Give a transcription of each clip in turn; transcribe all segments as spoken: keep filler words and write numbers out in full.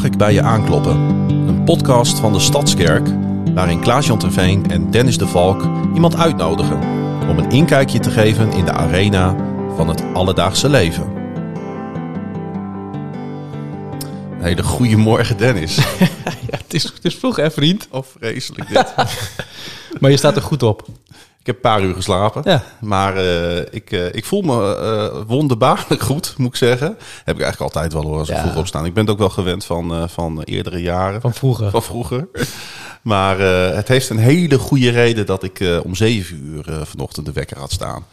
Mag ik bij je aankloppen? Een podcast van de Stadskerk, waarin Klaas-Jan Terveen en Dennis de Valk iemand uitnodigen om een inkijkje te geven in de arena van het alledaagse leven. Een hele goede morgen, Dennis. Ja, het, is, het is vroeg, hè, vriend? Oh, vreselijk dit. Maar je staat er goed op. Ik heb een paar uur geslapen, ja. maar uh, ik, uh, ik voel me uh, wonderbaarlijk goed, moet ik zeggen. Heb ik eigenlijk altijd wel hoor, als we ja. vroeg opstaan. Ik ben het ook wel gewend van, uh, van eerdere jaren. Van vroeger. Van vroeger. Maar uh, het heeft een hele goede reden dat ik uh, om zeven uur uh, vanochtend de wekker had staan.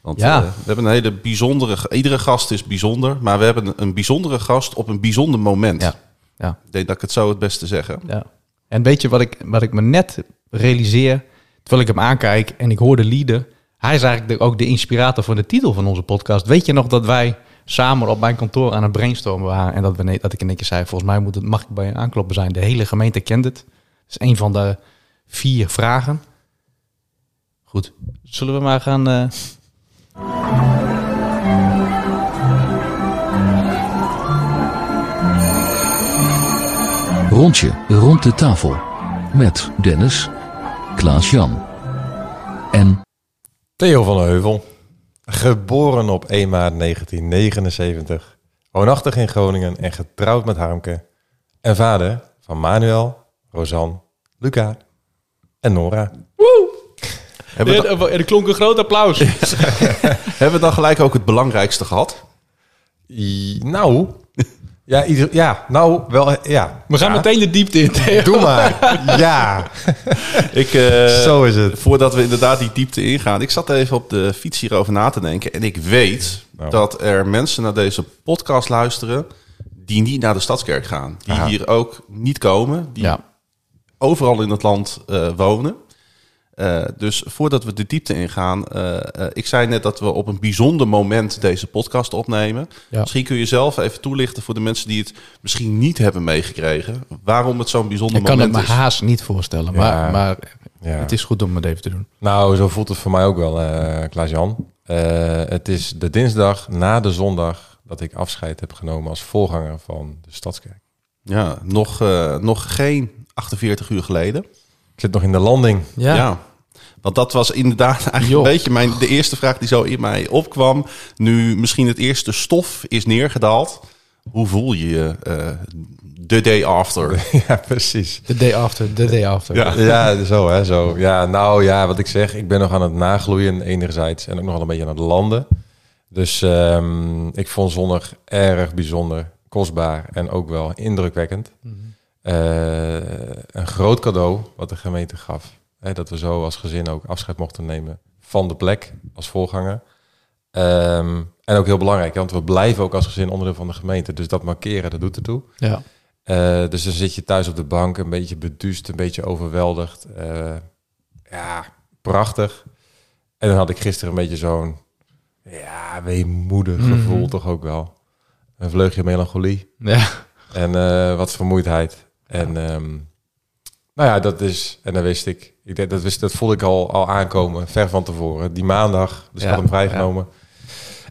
Want ja. uh, we hebben een hele bijzondere... Iedere gast is bijzonder, maar we hebben een bijzondere gast op een bijzonder moment. Ja. Ja. Ik denk dat ik het zo het beste zeggen. Ja. En weet je wat ik, wat ik me net realiseer... Terwijl ik hem aankijk en ik hoor de lieden. Hij is eigenlijk ook de inspirator voor de titel van onze podcast. Weet je nog dat wij samen op mijn kantoor aan het brainstormen waren... en dat, we, dat ik in één keer zei, volgens mij moet het, mag ik bij je aankloppen zijn. De hele gemeente kent het. Dat is een van de vier vragen. Goed, zullen we maar gaan... Uh... Rondje rond de tafel met Dennis... Klaas-Jan en Theo van den Heuvel, geboren op eerste maart negentien negenenzeventig, woonachtig in Groningen en getrouwd met Harmke. En vader van Manuel, Rosanne, Luca en Nora. Woe! Er, er klonk een groot applaus. Ja. Hebben we dan gelijk ook het belangrijkste gehad? I, nou... Ja, ieder, ja, nou wel, ja. We gaan ja. meteen de diepte in, Theo. Doe maar, ja. ik, uh, Zo is het. Voordat we inderdaad die diepte ingaan, ik zat even op de fiets hierover na te denken. En ik weet nou. dat er mensen naar deze podcast luisteren die niet naar de Stadskerk gaan. Die Aha. hier ook niet komen, die ja. overal in het land uh, wonen. Uh, dus voordat we de diepte ingaan, uh, uh, ik zei net dat we op een bijzonder moment deze podcast opnemen. Ja. Misschien kun je zelf even toelichten voor de mensen die het misschien niet hebben meegekregen. Waarom het zo'n bijzonder moment is. Ik kan het me haast niet voorstellen, maar, ja. maar ja. het is goed om het even te doen. Nou, zo voelt het voor mij ook wel, uh, Klaas-Jan. Uh, het is de dinsdag na de zondag dat ik afscheid heb genomen als voorganger van de Stadskerk. Ja, nog, uh, nog geen achtenveertig uur geleden. Ik zit nog in de landing. Ja. ja. Want dat was inderdaad eigenlijk Joh. een beetje mijn, de eerste vraag die zo in mij opkwam. Nu misschien het eerste stof is neergedaald. Hoe voel je je de uh, day after? Ja, precies. De day after, de day after. Ja, ja zo hè, zo. Ja, nou ja, wat ik zeg, ik ben nog aan het nagloeien enerzijds en ook nog wel een beetje aan het landen. Dus um, ik vond zondag erg bijzonder, kostbaar en ook wel indrukwekkend. Mm-hmm. Uh, een groot cadeau wat de gemeente gaf. Hè, dat we zo als gezin ook afscheid mochten nemen van de plek als voorganger. Um, en ook heel belangrijk, want we blijven ook als gezin onderdeel van de gemeente. Dus dat markeren, dat doet ertoe. Ja. Uh, dus dan zit je thuis op de bank, een beetje beduust, een beetje overweldigd. Uh, ja, prachtig. En dan had ik gisteren een beetje zo'n ja, weemoedig mm-hmm. gevoel toch ook wel. Een vleugje melancholie. Ja. En uh, wat vermoeidheid. En um, nou ja, dat is... En dat wist ik. ik denk, dat, wist, dat voelde ik al, al aankomen, ver van tevoren. Die maandag, dus ja, ik had hem vrijgenomen. Ja.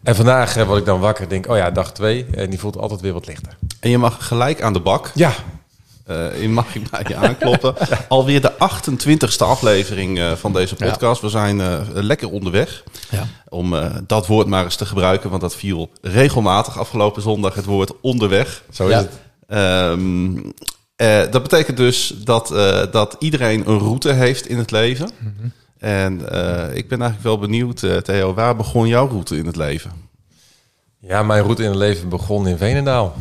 En vandaag eh, word ik dan wakker. Denk, oh ja, dag twee. En die voelt altijd weer wat lichter. En je mag gelijk aan de bak. Ja. Uh, je mag ik bij je aankloppen. ja. Alweer de achtentwintigste aflevering uh, van deze podcast. Ja. We zijn uh, lekker onderweg. Ja. Om uh, dat woord maar eens te gebruiken. Want dat viel regelmatig afgelopen zondag het woord onderweg. Zo is ja. het. Um, uh, dat betekent dus dat, uh, dat iedereen een route heeft in het leven. Mm-hmm. En uh, ik ben eigenlijk wel benieuwd, uh, Theo, waar begon jouw route in het leven? Ja, mijn route in het leven begon in Veenendaal.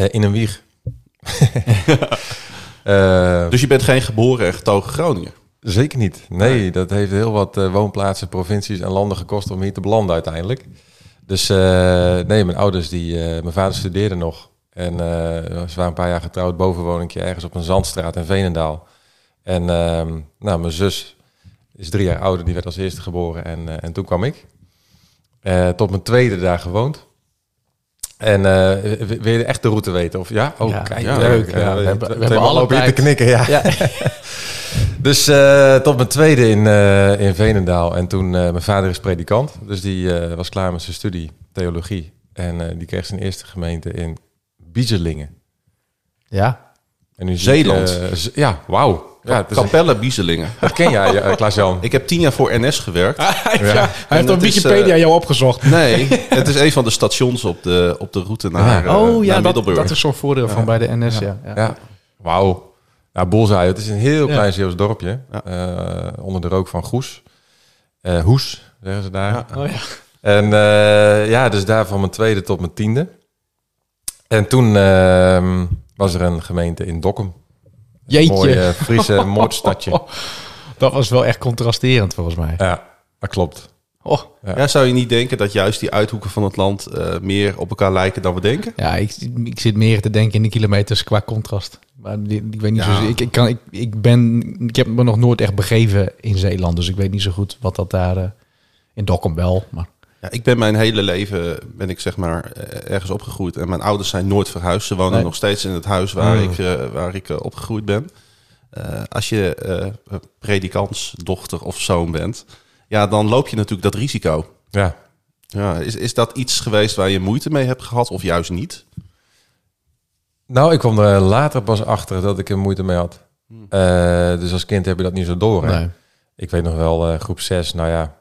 Uh, in een wieg. uh, dus je bent geen geboren en getogen Groninger? Zeker niet. Nee, ja. dat heeft heel wat uh, woonplaatsen, provincies en landen gekost om hier te belanden uiteindelijk. Dus uh, nee, mijn ouders, die, uh, mijn vader studeerde nog. En uh, ze waren een paar jaar getrouwd, bovenwoninkje ergens op een zandstraat in Veenendaal. En uh, nou, mijn zus is drie jaar ouder, die werd als eerste geboren en, uh, en toen kwam ik. Uh, tot mijn tweede daar gewoond. En uh, wil je echt de route weten? Of ja? Oh, ja, kijk, ja, leuk. Ja, ja, we, we hebben, we hebben alle te knikken, ja. ja. dus uh, tot mijn tweede in, uh, in Veenendaal. En toen, uh, mijn vader is predikant, dus die uh, was klaar met zijn studie, theologie. En uh, die kreeg zijn eerste gemeente in Bieselingen. Ja. En in Zeeland. Uh, z- ja, wauw. Ja, Kapelle, echt... Bieselingen. Dat ken jij, ja, Klaas-Jan. Ik heb tien jaar voor N S gewerkt. Ah, ja. Ja. Hij heeft op Wikipedia uh, jou opgezocht. Nee, het is een van de stations op de, op de route naar, ja. Oh, uh, ja, naar dat, Middelburg. Dat is zo'n voordeel, ja, van bij de N S, ja. ja. ja. ja. Wauw. Ja, Bolzaai. Het is een heel klein, ja, Zeeuws dorpje. Ja. Uh, onder de rook van Goes. Uh, Hoes, zeggen ze daar. Ja. Oh, ja. En uh, ja, dus daar van mijn tweede tot mijn tiende. En toen uh, was er een gemeente in Dokkum. Jeetje. Een mooie Friese moordstadje. Dat was wel echt contrasterend volgens mij. Ja, dat klopt. Oh. Ja. Ja, zou je niet denken dat juist die uithoeken van het land uh, meer op elkaar lijken dan we denken? Ja, ik, ik zit meer te denken in de kilometers qua contrast. Maar ik weet niet, ja, zo. Ik, ik, kan, ik, ik, ben, ik heb me nog nooit echt begeven in Zeeland, dus ik weet niet zo goed wat dat daar uh, in Dokkum wel. Maar... Ja, ik ben mijn hele leven ben ik zeg maar ergens opgegroeid en mijn ouders zijn nooit verhuisd. Ze wonen nee. nog steeds in het huis waar mm. ik uh, waar ik uh, opgegroeid ben. Uh, als je uh, predikantsdochter of zoon bent, ja, dan loop je natuurlijk dat risico. Ja. Ja, is is dat iets geweest waar je moeite mee hebt gehad of juist niet? Nou, ik kwam er later pas achter dat ik er moeite mee had. Uh, dus als kind heb je dat niet zo door. Nee. Ik weet nog wel, uh, groep zes, nou ja,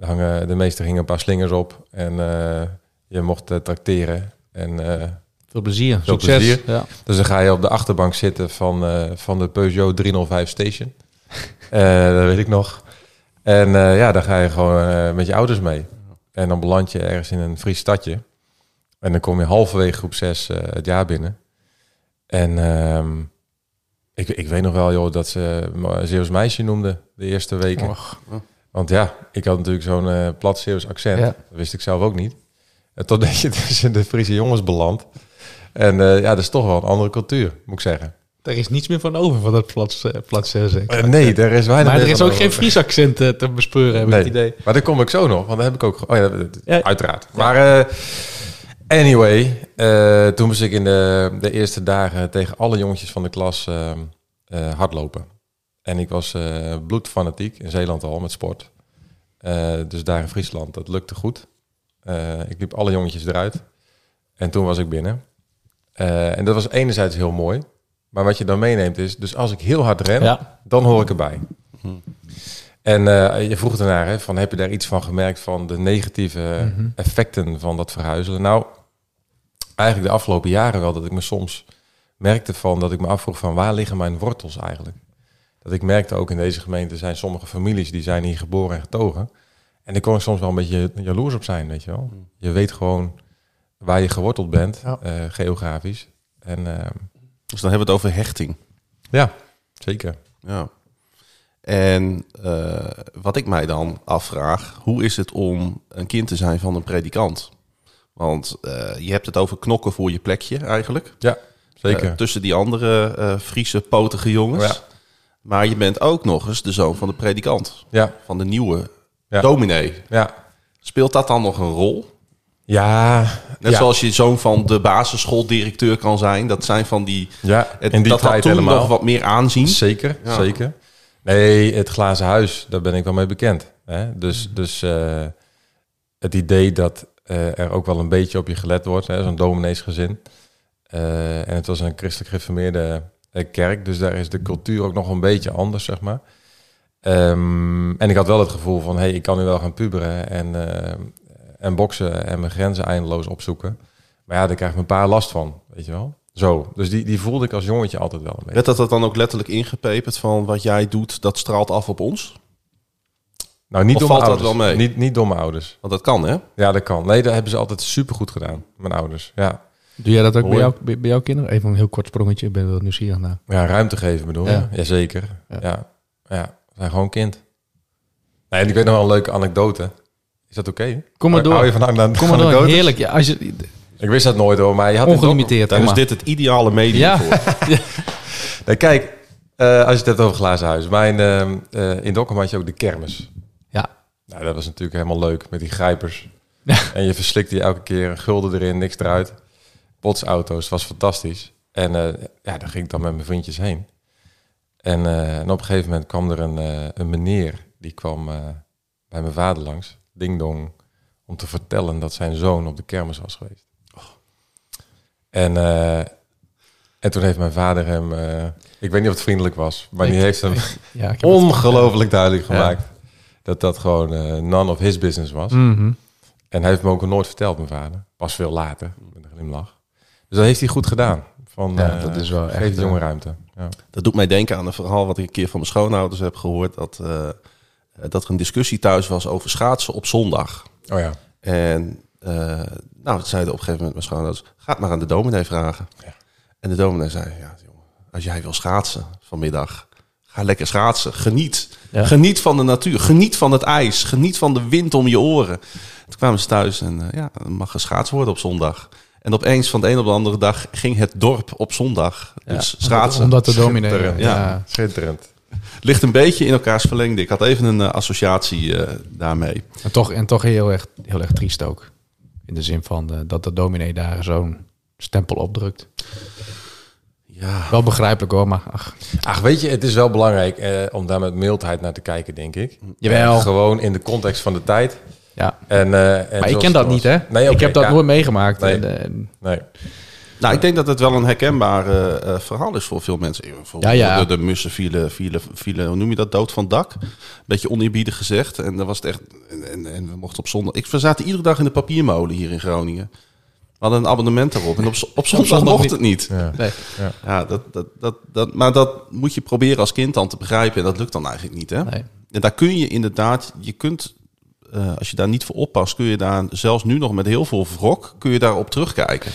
hangen, de meester hingen een paar slingers op. En uh, je mocht uh, tracteren. En, uh, veel plezier. Veel Succes. Plezier. Ja. Dus dan ga je op de achterbank zitten van, uh, van de Peugeot driehonderdvijf Station. uh, dat weet ik nog. En uh, ja, dan ga je gewoon uh, met je ouders mee. En dan beland je ergens in een Fries stadje. En dan kom je halverwege groep zes uh, het jaar binnen. En uh, ik, ik weet nog wel, joh, dat ze Zeeuws meisje noemden de eerste weken. Och. Want ja, ik had natuurlijk zo'n uh, plat Zeeuws accent. Ja. Dat wist ik zelf ook niet. En totdat je tussen de Friese jongens belandt. En uh, ja, dat is toch wel een andere cultuur, moet ik zeggen. Er is niets meer van over van dat plat, uh, plat Zeeuws accent. Uh, nee, er is weinig. Maar er is ook over. Geen Fries accent uh, te bespeuren, heb nee. ik het idee. Maar daar kom ik zo nog, want daar heb ik ook... Ge- oh, ja, ja. Uiteraard. Ja. Maar... Uh, Anyway, uh, toen moest ik in de, de eerste dagen tegen alle jongetjes van de klas uh, uh, hardlopen. En ik was uh, bloedfanatiek, in Zeeland al, met sport. Uh, dus daar in Friesland, dat lukte goed. Uh, ik liep alle jongetjes eruit. En toen was ik binnen. Uh, en dat was enerzijds heel mooi. Maar wat je dan meeneemt is, dus als ik heel hard ren, ja, dan hoor ik erbij. Mm-hmm. En uh, je vroeg ernaar, hè, van, heb je daar iets van gemerkt van de negatieve mm-hmm. effecten van dat verhuizen? Nou... Eigenlijk de afgelopen jaren wel dat ik me soms merkte van... dat ik me afvroeg van waar liggen mijn wortels eigenlijk? Dat ik merkte ook in deze gemeente zijn sommige families... die zijn hier geboren en getogen. En daar kon ik soms wel een beetje jaloers op zijn, weet je wel. Je weet gewoon waar je geworteld bent, ja, uh, geografisch. En, uh, dus dan hebben we het over hechting. Ja, zeker. Ja. En uh, wat ik mij dan afvraag... hoe is het om een kind te zijn van een predikant... Want uh, je hebt het over knokken voor je plekje eigenlijk. Ja, zeker. Uh, tussen die andere uh, Friese potige jongens. Ja. Maar je bent ook nog eens de zoon van de predikant. Ja. Van de nieuwe, ja, dominee. Ja. Speelt dat dan nog een rol? Ja. Net, ja, zoals je zoon van de basisschooldirecteur kan zijn. Dat zijn van die... Ja, het, in die dat tijd had toen nog wat meer aanzien. Zeker, ja, zeker. Nee, het glazen huis, daar ben ik wel mee bekend. Hè? Dus, dus uh, het idee dat... Uh, er ook wel een beetje op je gelet wordt, hè, zo'n domineesgezin. Uh, en het was een christelijk gereformeerde uh, kerk, dus daar is de cultuur ook nog een beetje anders, zeg maar. Um, en ik had wel het gevoel van, hey, ik kan nu wel gaan puberen en, uh, en boksen en mijn grenzen eindeloos opzoeken. Maar ja, daar krijg ik een paar last van, weet je wel. Zo, dus die, die voelde ik als jongetje altijd wel een beetje. Werd dat, dat dan ook letterlijk ingepeperd van wat jij doet, dat straalt af op ons? Nou, niet door mijn ouders. Dat wel mee? Niet, niet door mijn ouders. Want dat kan, hè? Ja, dat kan. Nee, dat hebben ze altijd supergoed gedaan, mijn ouders. Ja. Doe jij dat ook bij, jou, bij, bij jouw kinderen? Even een heel kort sprongetje, ik ben wel nieuwsgierig naar. Ja, ruimte geven bedoel je? Ja. Jazeker. Ja. Ja. Ja, zijn gewoon kind. Nee, en ik weet nog wel een leuke anekdote. Is dat oké? Okay? Kom maar door. Hou je van, van Kom maar door, heerlijk. Ja, als je... Ik wist dat nooit hoor, maar je had ongelimiteerd. Dan is dit het ideale medium, ja, voor. Ja. Nee, kijk, uh, als je het hebt over glazenhuis. Mijn, uh, uh, in Dokkum had je ook de kermis. Nou, dat was natuurlijk helemaal leuk met die grijpers. Ja. En je verslikte je elke keer een gulden erin, niks eruit. Botsauto's, het was fantastisch. En uh, ja, daar ging ik dan met mijn vriendjes heen. En, uh, en op een gegeven moment kwam er een, uh, een meneer, die kwam uh, bij mijn vader langs, ding dong, om te vertellen dat zijn zoon op de kermis was geweest. Oh. En uh, En toen heeft mijn vader hem, uh, ik weet niet of het vriendelijk was, maar ik, die heeft hem ik, ja, ik heb ongelooflijk het, duidelijk gemaakt ja. dat dat gewoon uh, none of his business was. Mm-hmm. En hij heeft me ook nooit verteld, mijn vader. Pas veel later, met een glimlach. Dus dat heeft hij goed gedaan. Van, ja, uh, dat is wel geef echt de jonge ruimte. Ja. Dat doet mij denken aan een verhaal wat ik een keer van mijn schoonouders heb gehoord. Dat, uh, dat er een discussie thuis was over schaatsen op zondag. Oh ja. En uh, nou, het zeiden op een gegeven moment mijn schoonouders, ga het maar aan de dominee vragen. Ja. En de dominee zei, ja, jongen, als jij wil schaatsen vanmiddag, ga lekker schaatsen. Geniet. Ja. Geniet van de natuur. Geniet van het ijs. Geniet van de wind om je oren. Toen kwamen ze thuis en uh, ja, mag geschaatst worden op zondag. En opeens, van de een op de andere dag, ging het dorp op zondag. Ja. Dus schaatsen. Omdat de dominee. Schitterend. Ja. Ja. Schitterend. Ligt een beetje in elkaars verlengde. Ik had even een uh, associatie uh, daarmee. En toch, en toch heel erg, heel erg triest ook. In de zin van uh, dat de dominee daar zo'n stempel opdrukt. Ja. Wel begrijpelijk hoor, maar ach. Ach, weet je, het is wel belangrijk eh, om daar met mildheid naar te kijken, denk ik. Jawel. En gewoon in de context van de tijd. Ja. En, uh, en maar ik ken dat was... niet, hè? Nee, okay, ik heb dat ja. nooit meegemaakt. Nee. En, en... nee. Nou, ik denk dat het wel een herkenbaar uh, verhaal is voor veel mensen. Voor ja, ja. De, de mussen vielen, vielen, vielen, hoe noem je dat, dood van dak. Beetje oneerbiedig gezegd. En, dat was het echt, en, en, en we mochten op zondag... Ik zaten iedere dag in de papiermolen hier in Groningen. We hadden een abonnement erop. En op, op zondag mocht het niet. Ja. Nee. Ja. Ja, dat, dat, dat, dat, maar dat moet je proberen als kind dan te begrijpen. En dat lukt dan eigenlijk niet. Hè? Nee. En daar kun je inderdaad... Je kunt, uh, als je daar niet voor oppast... kun je daar zelfs nu nog met heel veel wrok... kun je daarop terugkijken.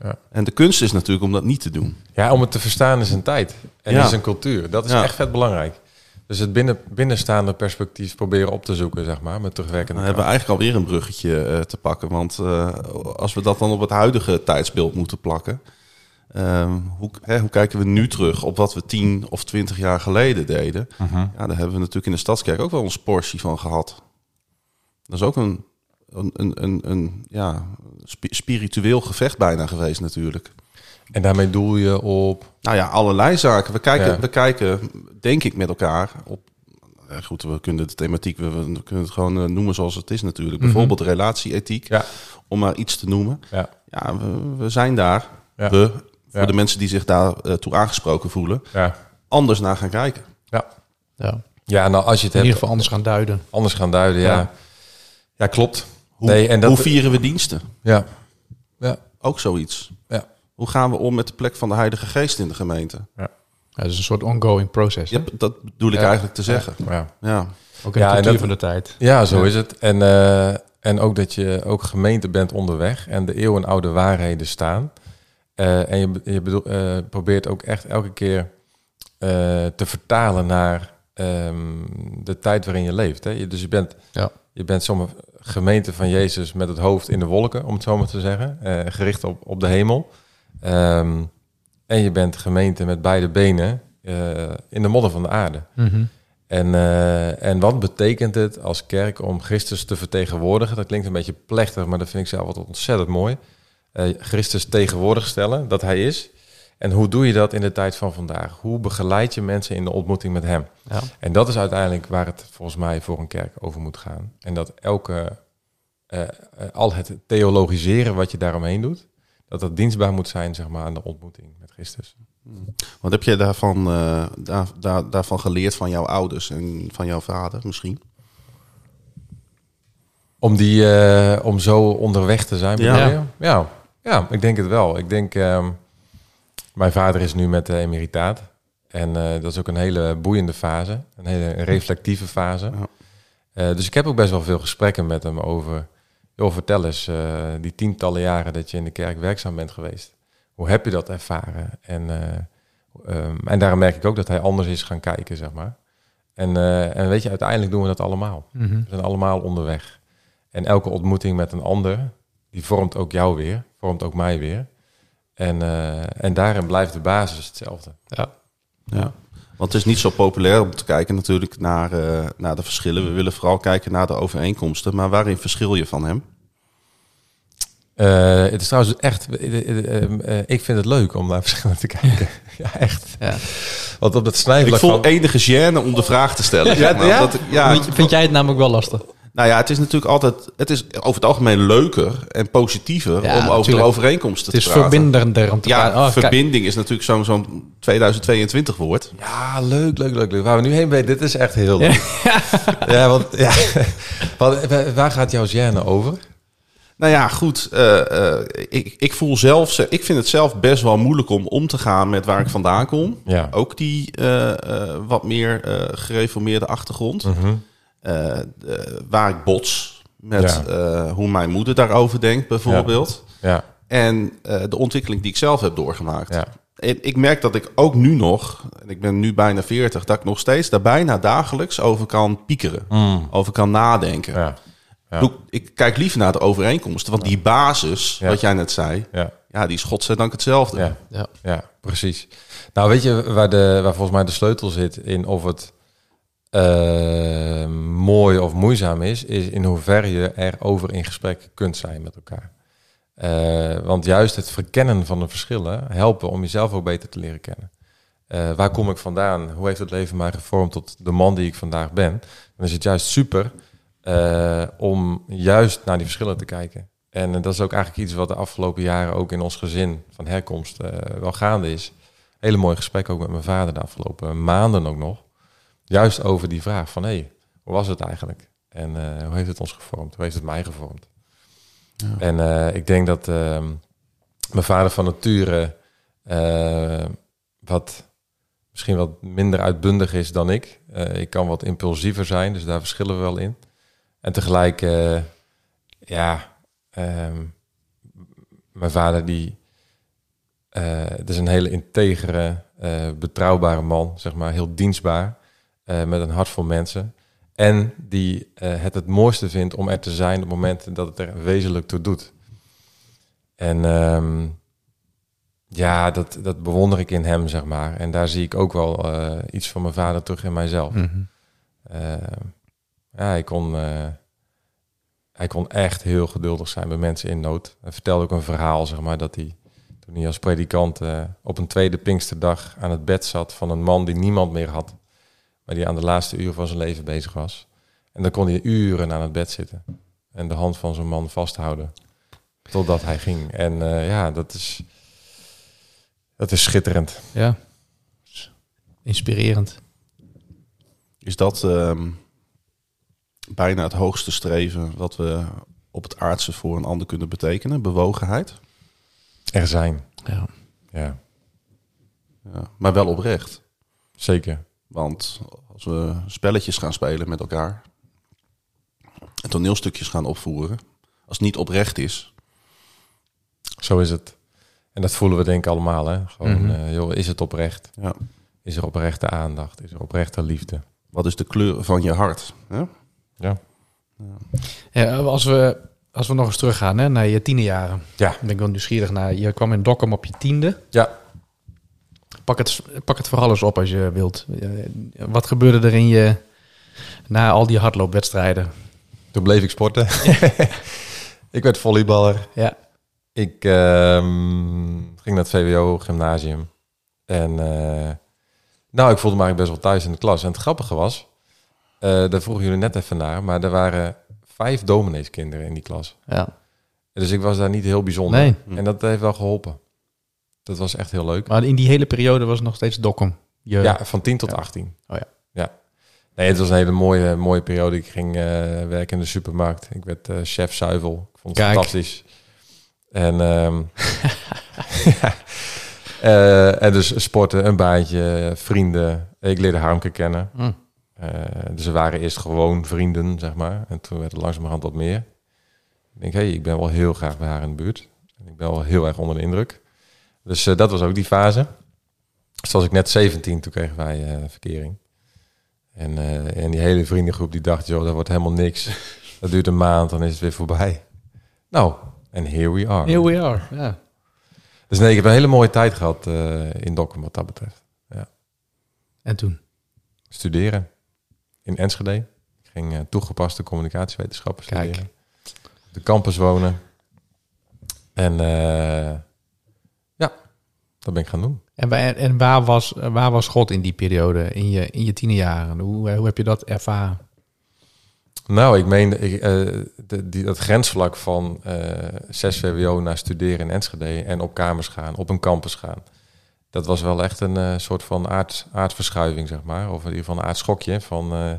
Ja. En de kunst is natuurlijk om dat niet te doen. Ja, om het te verstaan is een tijd. En ja. is een cultuur. Dat is ja. echt vet belangrijk. Dus het binnen, binnenstaande perspectief proberen op te zoeken, zeg maar, met terugwerkende. Dan hebben we eigenlijk alweer een bruggetje uh, te pakken. Want uh, als we dat dan op het huidige tijdsbeeld moeten plakken. Uh, hoe, hè, hoe kijken we nu terug op wat we tien of twintig jaar geleden deden? Uh-huh. Ja, daar hebben we natuurlijk in de Stadskerk ook wel ons portie van gehad. Dat is ook een, een, een, een, een ja, spiritueel gevecht bijna geweest natuurlijk. En daarmee doel je op? Nou ja, allerlei zaken. We kijken, ja. we kijken denk ik, met elkaar op... Goed, we kunnen de thematiek... We, we kunnen het gewoon noemen zoals het is natuurlijk. Mm-hmm. Bijvoorbeeld relatieethiek, ja. om maar iets te noemen. Ja, ja we, we zijn daar. Ja. We, voor ja. de mensen die zich daartoe aangesproken voelen... Ja. anders naar gaan kijken. Ja, ja. ja nou als je het in hebt... In ieder geval anders gaan duiden. Anders gaan duiden, ja. Ja, ja klopt. Hoe, nee, en dat... hoe vieren we diensten? Ja. ja. Ook zoiets. Ja. Hoe gaan we om met de plek van de Heilige Geest in de gemeente? Ja, ja dat is een soort ongoing proces. Ja, dat bedoel ik ja. eigenlijk te zeggen. Ja, ja. ja. ook in ja, de cultuur van de tijd. Ja, zo ja. is het. En, uh, en ook dat je ook gemeente bent onderweg en de eeuwenoude waarheden staan. Uh, en je, je bedoel, uh, probeert ook echt elke keer uh, te vertalen naar um, de tijd waarin je leeft. Hè? Je, dus je bent, ja. je bent soms gemeente van Jezus met het hoofd in de wolken, om het zo maar te zeggen, uh, gericht op, op de hemel. Um, en je bent gemeente met beide benen uh, in de modder van de aarde. Mm-hmm. En, uh, en wat betekent het als kerk om Christus te vertegenwoordigen? Dat klinkt een beetje plechtig, maar dat vind ik zelf altijd ontzettend mooi. Uh, Christus tegenwoordig stellen, dat hij is. En hoe doe je dat in de tijd van vandaag? Hoe begeleid je mensen in de ontmoeting met hem? Ja. En dat is uiteindelijk waar het volgens mij voor een kerk over moet gaan. En dat elke, uh, uh, al het theologiseren wat je daaromheen doet... dat dat dienstbaar moet zijn, zeg maar, aan de ontmoeting met Christus. Wat heb jij daarvan, uh, daar, daar, daarvan geleerd van jouw ouders en van jouw vader misschien? Om, die, uh, om zo onderweg te zijn? Ja. Ja. ja, ja, ik denk het wel. Ik denk, uh, mijn vader is nu met de emeritaat. En uh, dat is ook een hele boeiende fase. Een hele reflectieve fase. Ja. Uh, dus ik heb ook best wel veel gesprekken met hem over... Joh, vertel eens, uh, die tientallen jaren dat je in de kerk werkzaam bent geweest. Hoe heb je dat ervaren? En, uh, um, en daarom merk ik ook dat hij anders is gaan kijken, zeg maar. En, uh, en weet je, uiteindelijk doen we dat allemaal. Mm-hmm. We zijn allemaal onderweg. En elke ontmoeting met een ander, die vormt ook jou weer. Vormt ook mij weer. En, uh, en daarin blijft de basis hetzelfde. Ja. ja, want het is niet zo populair om te kijken natuurlijk naar, uh, naar de verschillen. We willen vooral kijken naar de overeenkomsten. Maar waarin verschil je van hem? Uh, het is trouwens echt... Uh, uh, uh, ik vind het leuk om naar verschillen te kijken. Ja, echt. Ja. Want op dat snijvlak... Ik voel van... enige gêne om de vraag te stellen. ja, ja? Dat, ja, vind jij het namelijk wel lastig? Nou ja, het is natuurlijk altijd... Het is over het algemeen leuker en positiever... Ja, om over natuurlijk. de overeenkomsten te praten. Het is verbindender om te praten. Ja, oh, verbinding kijk. is natuurlijk zo'n zo'n tweeduizend tweeëntwintig woord. Ja, leuk, leuk, leuk, leuk. Waar we nu heen weten, dit is echt heel leuk. Ja, ja, want, ja. Waar gaat jouw gêne over? Nou ja, goed. Uh, uh, ik, ik voel zelf, ik vind het zelf best wel moeilijk om om te gaan met waar ik vandaan kom. Ja. Ook die uh, uh, wat meer uh, gereformeerde achtergrond. Mm-hmm. Uh, uh, waar ik bots met ja. uh, hoe mijn moeder daarover denkt, bijvoorbeeld. Ja. Ja. En uh, de ontwikkeling die ik zelf heb doorgemaakt. Ja. Ik, ik merk dat ik ook nu nog, en ik ben nu bijna veertig, dat ik nog steeds daar bijna dagelijks over kan piekeren. Mm. Over kan nadenken. Ja. Ja. Ik kijk liever naar de overeenkomsten. Want die basis, ja. wat jij net zei... Ja, ja die is godzijdank hetzelfde. Ja, ja. ja precies. Nou, weet je waar, de, waar volgens mij de sleutel zit... in of het uh, mooi of moeizaam is... is in hoeverre je erover in gesprek kunt zijn met elkaar. Uh, want juist het verkennen van de verschillen... helpen om jezelf ook beter te leren kennen. Uh, waar kom ik vandaan? Hoe heeft het leven mij gevormd tot de man die ik vandaag ben? Dan is het juist super... Uh, om juist naar die verschillen te kijken. En uh, dat is ook eigenlijk iets wat de afgelopen jaren... ook in ons gezin van herkomst uh, wel gaande is. Hele mooie gesprek ook met mijn vader de afgelopen maanden ook nog. Juist over die vraag van... hé, hey, hoe was het eigenlijk? En uh, hoe heeft het ons gevormd? Hoe heeft het mij gevormd? Ja. En uh, ik denk dat uh, mijn vader van nature... Uh, wat misschien wat minder uitbundig is dan ik. Uh, ik kan wat impulsiever zijn, dus daar verschillen we wel in. En tegelijk, uh, ja, um, mijn vader die, uh, het is een hele integere, uh, betrouwbare man, zeg maar, heel dienstbaar, uh, met een hart voor mensen. En die uh, het het mooiste vindt om er te zijn op momenten dat het er wezenlijk toe doet. En um, ja, dat, dat bewonder ik in hem, zeg maar. En daar zie ik ook wel uh, iets van mijn vader terug in mijzelf. Mm-hmm. Uh, Ja, hij kon, uh, hij kon echt heel geduldig zijn bij mensen in nood. Hij vertelde ook een verhaal, zeg maar, dat hij toen hij als predikant uh, op een tweede Pinksterdag aan het bed zat van een man die niemand meer had, maar die aan de laatste uur van zijn leven bezig was. En dan kon hij uren aan het bed zitten en de hand van zo'n man vasthouden totdat hij ging. En uh, ja, dat is, dat is schitterend. Ja, inspirerend. Is dat... Uh... bijna het hoogste streven wat we op het aardse voor een ander kunnen betekenen, bewogenheid? Er zijn. Ja. Ja. Ja, maar wel oprecht. Zeker. Want als we spelletjes gaan spelen met elkaar en toneelstukjes gaan opvoeren, als het niet oprecht is. Zo is het. En dat voelen we denk ik allemaal, hè? Gewoon, mm-hmm. uh, joh, is het oprecht? Ja. Is er oprechte aandacht? Is er oprechte liefde? Wat is de kleur van je hart? Hè? Ja. Ja, als we als we nog eens teruggaan, hè, naar je tienerjaren. Ja. Ben ik wel nieuwsgierig naar. Je kwam in Dokkum op je tiende. Ja. Pak het, pak het vooral eens op als je wilt. Wat gebeurde er in je na al die hardloopwedstrijden? Toen bleef ik sporten. Ja. Ik werd volleyballer. Ja. Ik um, ging naar het V W O gymnasium. En uh, nou, ik voelde me eigenlijk best wel thuis in de klas. En het grappige was. Uh, daar vroegen jullie net even naar, maar er waren vijf domineeskinderen in die klas. Ja. Dus ik was daar niet heel bijzonder. Nee. En dat heeft wel geholpen. Dat was echt heel leuk. Maar in die hele periode was het nog steeds Dokkum? Je... Ja, van tien tot ja. achttien. Oh ja. Ja. Nee, het was een hele mooie, mooie periode. Ik ging uh, werken in de supermarkt. Ik werd uh, chef zuivel. Ik vond het Kijk. fantastisch. En, um, ja. uh, en dus sporten, een baantje, vrienden. Ik leerde Harmke kennen. Mm. Uh, dus we waren eerst gewoon vrienden, zeg maar. En toen werd het langzamerhand wat meer. Ik denk, hé, hey, ik ben wel heel graag bij haar in de buurt. En ik ben wel heel erg onder de indruk. Dus uh, dat was ook die fase. Zoals ik net zeventien, toen kregen wij uh, verkering. En, uh, en die hele vriendengroep die dacht, joh, dat wordt helemaal niks. Dat duurt een maand, dan is het weer voorbij. Nou, en here we are. Here we are, ja. Yeah. Dus nee, ik heb een hele mooie tijd gehad uh, in Dokkum wat dat betreft. Ja. En toen? Studeren. In Enschede. Ik ging uh, toegepaste communicatiewetenschappen studeren. Kijk. Op de campus wonen. En uh, ja, dat ben ik gaan doen. En, bij, en waar, was, waar was God in die periode, in je, in je tienerjaren? Hoe, hoe heb je dat ervaren? Nou, ik meen ik, uh, de, die, dat grensvlak van uh, zes V W O naar studeren in Enschede en op kamers gaan, op een campus gaan. Dat was wel echt een uh, soort van aard, aardverschuiving, zeg maar. Of in ieder geval een aardschokje van uh,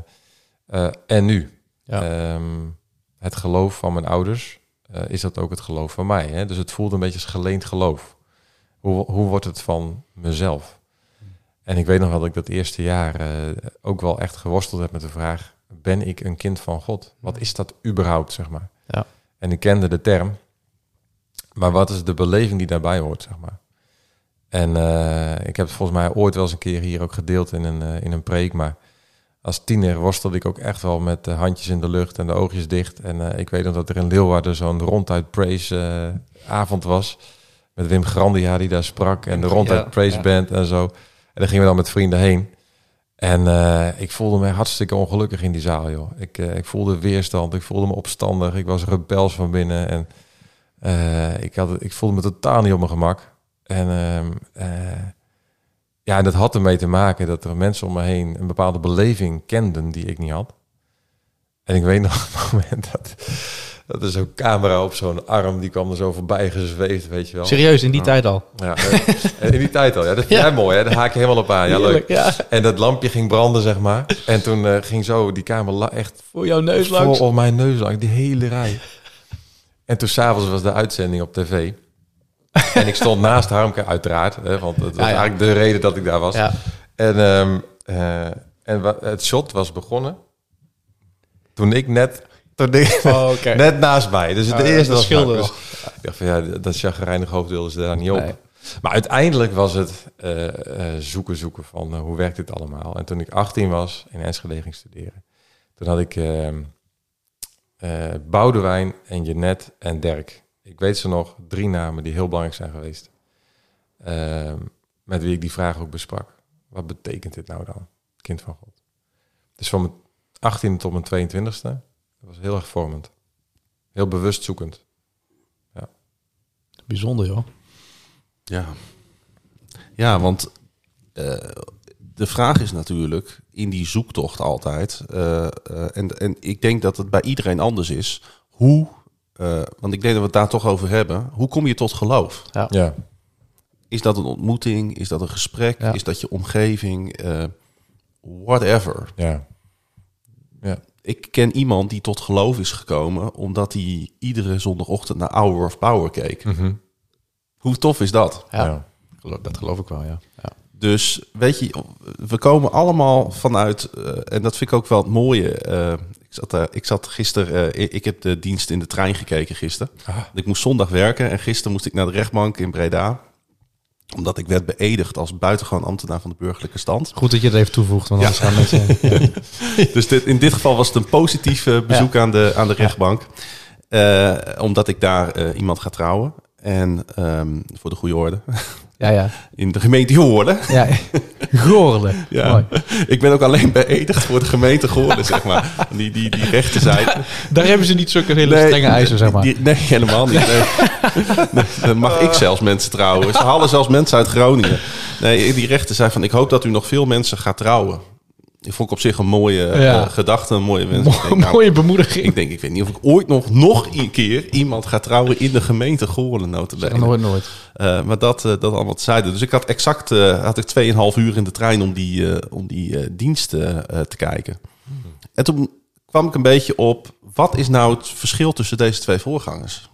uh, en nu. Ja. Um, het geloof van mijn ouders, uh, is dat ook het geloof van mij. Hè? Dus het voelde een beetje als geleend geloof. Hoe, hoe wordt het van mezelf? En ik weet nog wel dat ik dat eerste jaar uh, ook wel echt geworsteld heb met de vraag... ben ik een kind van God? Wat is dat überhaupt, zeg maar? Ja. En ik kende de term. Maar wat is de beleving die daarbij hoort, zeg maar? En uh, ik heb het volgens mij ooit wel eens een keer hier ook gedeeld in een, uh, in een preek. Maar als tiener worstelde ik ook echt wel met de handjes in de lucht en de oogjes dicht. En uh, ik weet nog dat er in Leeuwarden zo'n ronduit praise uh, avond was. Met Wim Grandia die daar sprak. En de ronduit ja, praise ja. band en zo. En daar gingen we dan met vrienden heen. En uh, ik voelde me hartstikke ongelukkig in die zaal, joh. Ik, uh, ik voelde weerstand, ik voelde me opstandig, ik was rebels van binnen. En uh, ik, had, ik voelde me totaal niet op mijn gemak. En uh, uh, ja, dat had ermee te maken dat er mensen om me heen een bepaalde beleving kenden die ik niet had. En ik weet nog een moment dat, dat er zo'n camera op zo'n arm, die kwam er zo voorbij gezweefd, weet je wel. Serieus, in die ja. tijd al? Ja, in die tijd al. Ja, dat vind jij ja. mooi, hè? Daar haak je helemaal op aan. Ja, leuk. Ja. En dat lampje ging branden, zeg maar. En toen uh, ging zo die camera la- echt... Voor jouw neus langs? Voor mijn neus langs, die hele rij. En toen s'avonds was de uitzending op tv. En ik stond naast Harmke, uiteraard. Hè, want dat was ja, ja. eigenlijk de reden dat ik daar was. Ja. En, um, uh, en wa- het shot was begonnen toen ik net... Toen ik, oh, okay. net naast mij. Dus het oh, eerste was... Schilder. Dus, ik dacht van, ja, dat chagrijnig hoofddeel is daar niet op. Nee. Maar uiteindelijk was het uh, uh, zoeken, zoeken van uh, hoe werkt dit allemaal. En toen ik achttien was, in Enschede ging studeren. Toen had ik uh, uh, Boudewijn en Jeanette en Dirk. Ik weet ze nog, drie namen die heel belangrijk zijn geweest. Uh, met wie ik die vraag ook besprak. Wat betekent dit nou dan, kind van God? Dus van mijn achttiende tot mijn tweeëntwintigste. Dat was heel erg vormend. Heel bewust zoekend. Ja. Bijzonder, joh. Ja. Ja, want uh, de vraag is natuurlijk in die zoektocht altijd... Uh, uh, en, en ik denk dat het bij iedereen anders is... hoe... Uh, want ik denk dat we het daar toch over hebben. Hoe kom je tot geloof? Ja. Ja. Is dat een ontmoeting? Is dat een gesprek? Ja. Is dat je omgeving? Uh, whatever. Ja. Ja. Ik ken iemand die tot geloof is gekomen... omdat hij iedere zondagochtend naar Hour of Power keek. Mm-hmm. Hoe tof is dat? Ja. Ja. Dat geloof ik wel, ja. Ja. Dus weet je, we komen allemaal vanuit... Uh, en dat vind ik ook wel het mooie... Uh, Ik zat, ik zat gisteren, uh, ik heb de dienst in de trein gekeken gisteren. Ah. Ik moest zondag werken en gisteren moest ik naar de rechtbank in Breda. Omdat ik werd beëdigd als buitengewoon ambtenaar van de burgerlijke stand. Goed dat je het even toevoegt, want anders ja. gaan mensen... Ja. Dus dit, in dit geval was het een positief uh, bezoek ja. aan, de, aan de rechtbank. Uh, omdat ik daar uh, iemand ga trouwen. En um, voor de goede orde... Ja, ja. In de gemeente Goorlen. Ja, Goorlen. Ja. Mooi. Ik ben ook alleen beëdigd voor de gemeente Goorlen, zeg maar. Die, die, die rechten zijn. Daar hebben ze niet zulke hele nee, strenge eisen, zeg maar. Die, nee, helemaal niet. Nee. Dan mag ik zelfs mensen trouwen. Ze halen zelfs mensen uit Groningen. Nee, die rechten zijn van, ik hoop dat u nog veel mensen gaat trouwen. Ik vond ik op zich een mooie ja. uh, gedachte, een mooie wens. Mo- nou, mooie bemoediging. Ik denk, ik weet niet of ik ooit nog, nog een keer iemand ga trouwen in de gemeente Goorlen, notabene. Nooit, nooit. Uh, maar dat, uh, dat allemaal zeiden. Dus ik had exact uh, had ik tweeënhalf uur in de trein om die, uh, om die uh, diensten uh, te kijken. Hmm. En toen kwam ik een beetje op, wat is nou het verschil tussen deze twee voorgangers?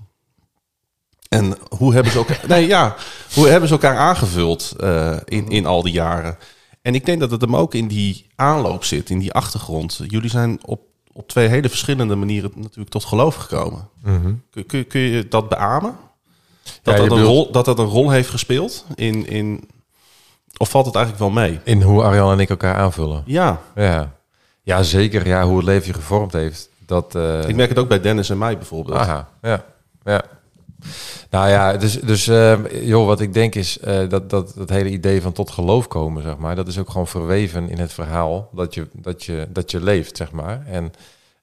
En hoe hebben ze elkaar, nee, ja, hoe hebben ze elkaar aangevuld uh, in, in al die jaren? En ik denk dat het hem ook in die aanloop zit, in die achtergrond. Jullie zijn op, op twee hele verschillende manieren natuurlijk tot geloof gekomen. Mm-hmm. Kun, kun, kun je dat beamen? Dat, ja, dat, een rol, dat dat een rol heeft gespeeld? In, in, of valt het eigenlijk wel mee? In hoe Arjan en ik elkaar aanvullen? Ja. Ja, ja zeker. Ja, hoe het leven je gevormd heeft. Dat, uh... Ik merk het ook bij Dennis en mij bijvoorbeeld. Aha, ja, ja. Nou ja, dus, dus uh, joh, wat ik denk is uh, dat, dat dat hele idee van tot geloof komen, zeg maar, dat is ook gewoon verweven in het verhaal dat je, dat je, dat je leeft, zeg maar. En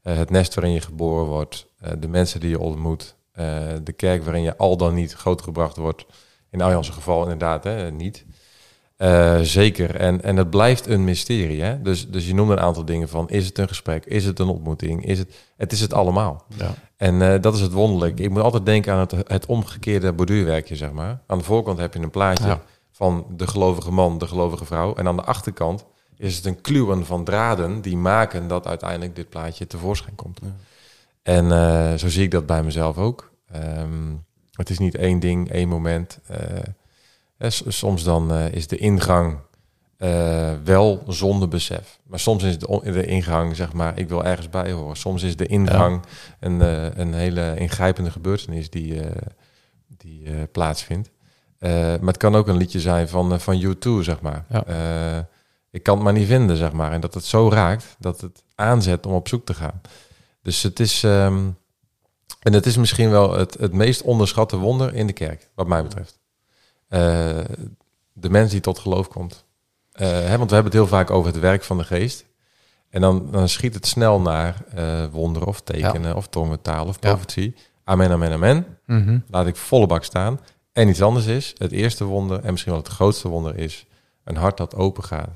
uh, het nest waarin je geboren wordt, uh, de mensen die je ontmoet, uh, de kerk waarin je al dan niet grootgebracht wordt, in Arjan's geval inderdaad, hè, niet. Uh, zeker. En, en het blijft een mysterie. Hè? Dus, dus je noemde een aantal dingen van... is het een gesprek? Is het een ontmoeting? Is het, het is het allemaal. Ja. En uh, dat is het wonderlijk. Ik moet altijd denken aan het, het omgekeerde borduurwerkje, zeg maar. Aan de voorkant heb je een plaatje ja. van de gelovige man, de gelovige vrouw. En aan de achterkant is het een kluwen van draden... die maken dat uiteindelijk dit plaatje tevoorschijn komt. Ja. En uh, zo zie ik dat bij mezelf ook. Um, het is niet één ding, één moment... Uh, Soms dan uh, is de ingang uh, wel zonder besef. Maar soms is de, de ingang, zeg maar, ik wil ergens bij horen. Soms is de ingang ja. een, uh, een hele ingrijpende gebeurtenis die, uh, die uh, plaatsvindt. Uh, maar het kan ook een liedje zijn van, uh, van U twee, zeg maar. Ja. Uh, ik kan het maar niet vinden, zeg maar. En dat het zo raakt, dat het aanzet om op zoek te gaan. Dus het is... Um, en het is misschien wel het, het meest onderschatte wonder in de kerk, wat mij betreft. Uh, de mens die tot geloof komt. Uh, hè, want we hebben het heel vaak over het werk van de geest. En dan, dan schiet het snel naar uh, wonderen of tekenen ja. of tongentaal of profetie. Ja. Amen, amen, amen. Mm-hmm. Laat ik volle bak staan. En iets anders is, het eerste wonder en misschien wel het grootste wonder is... een hart dat open gaat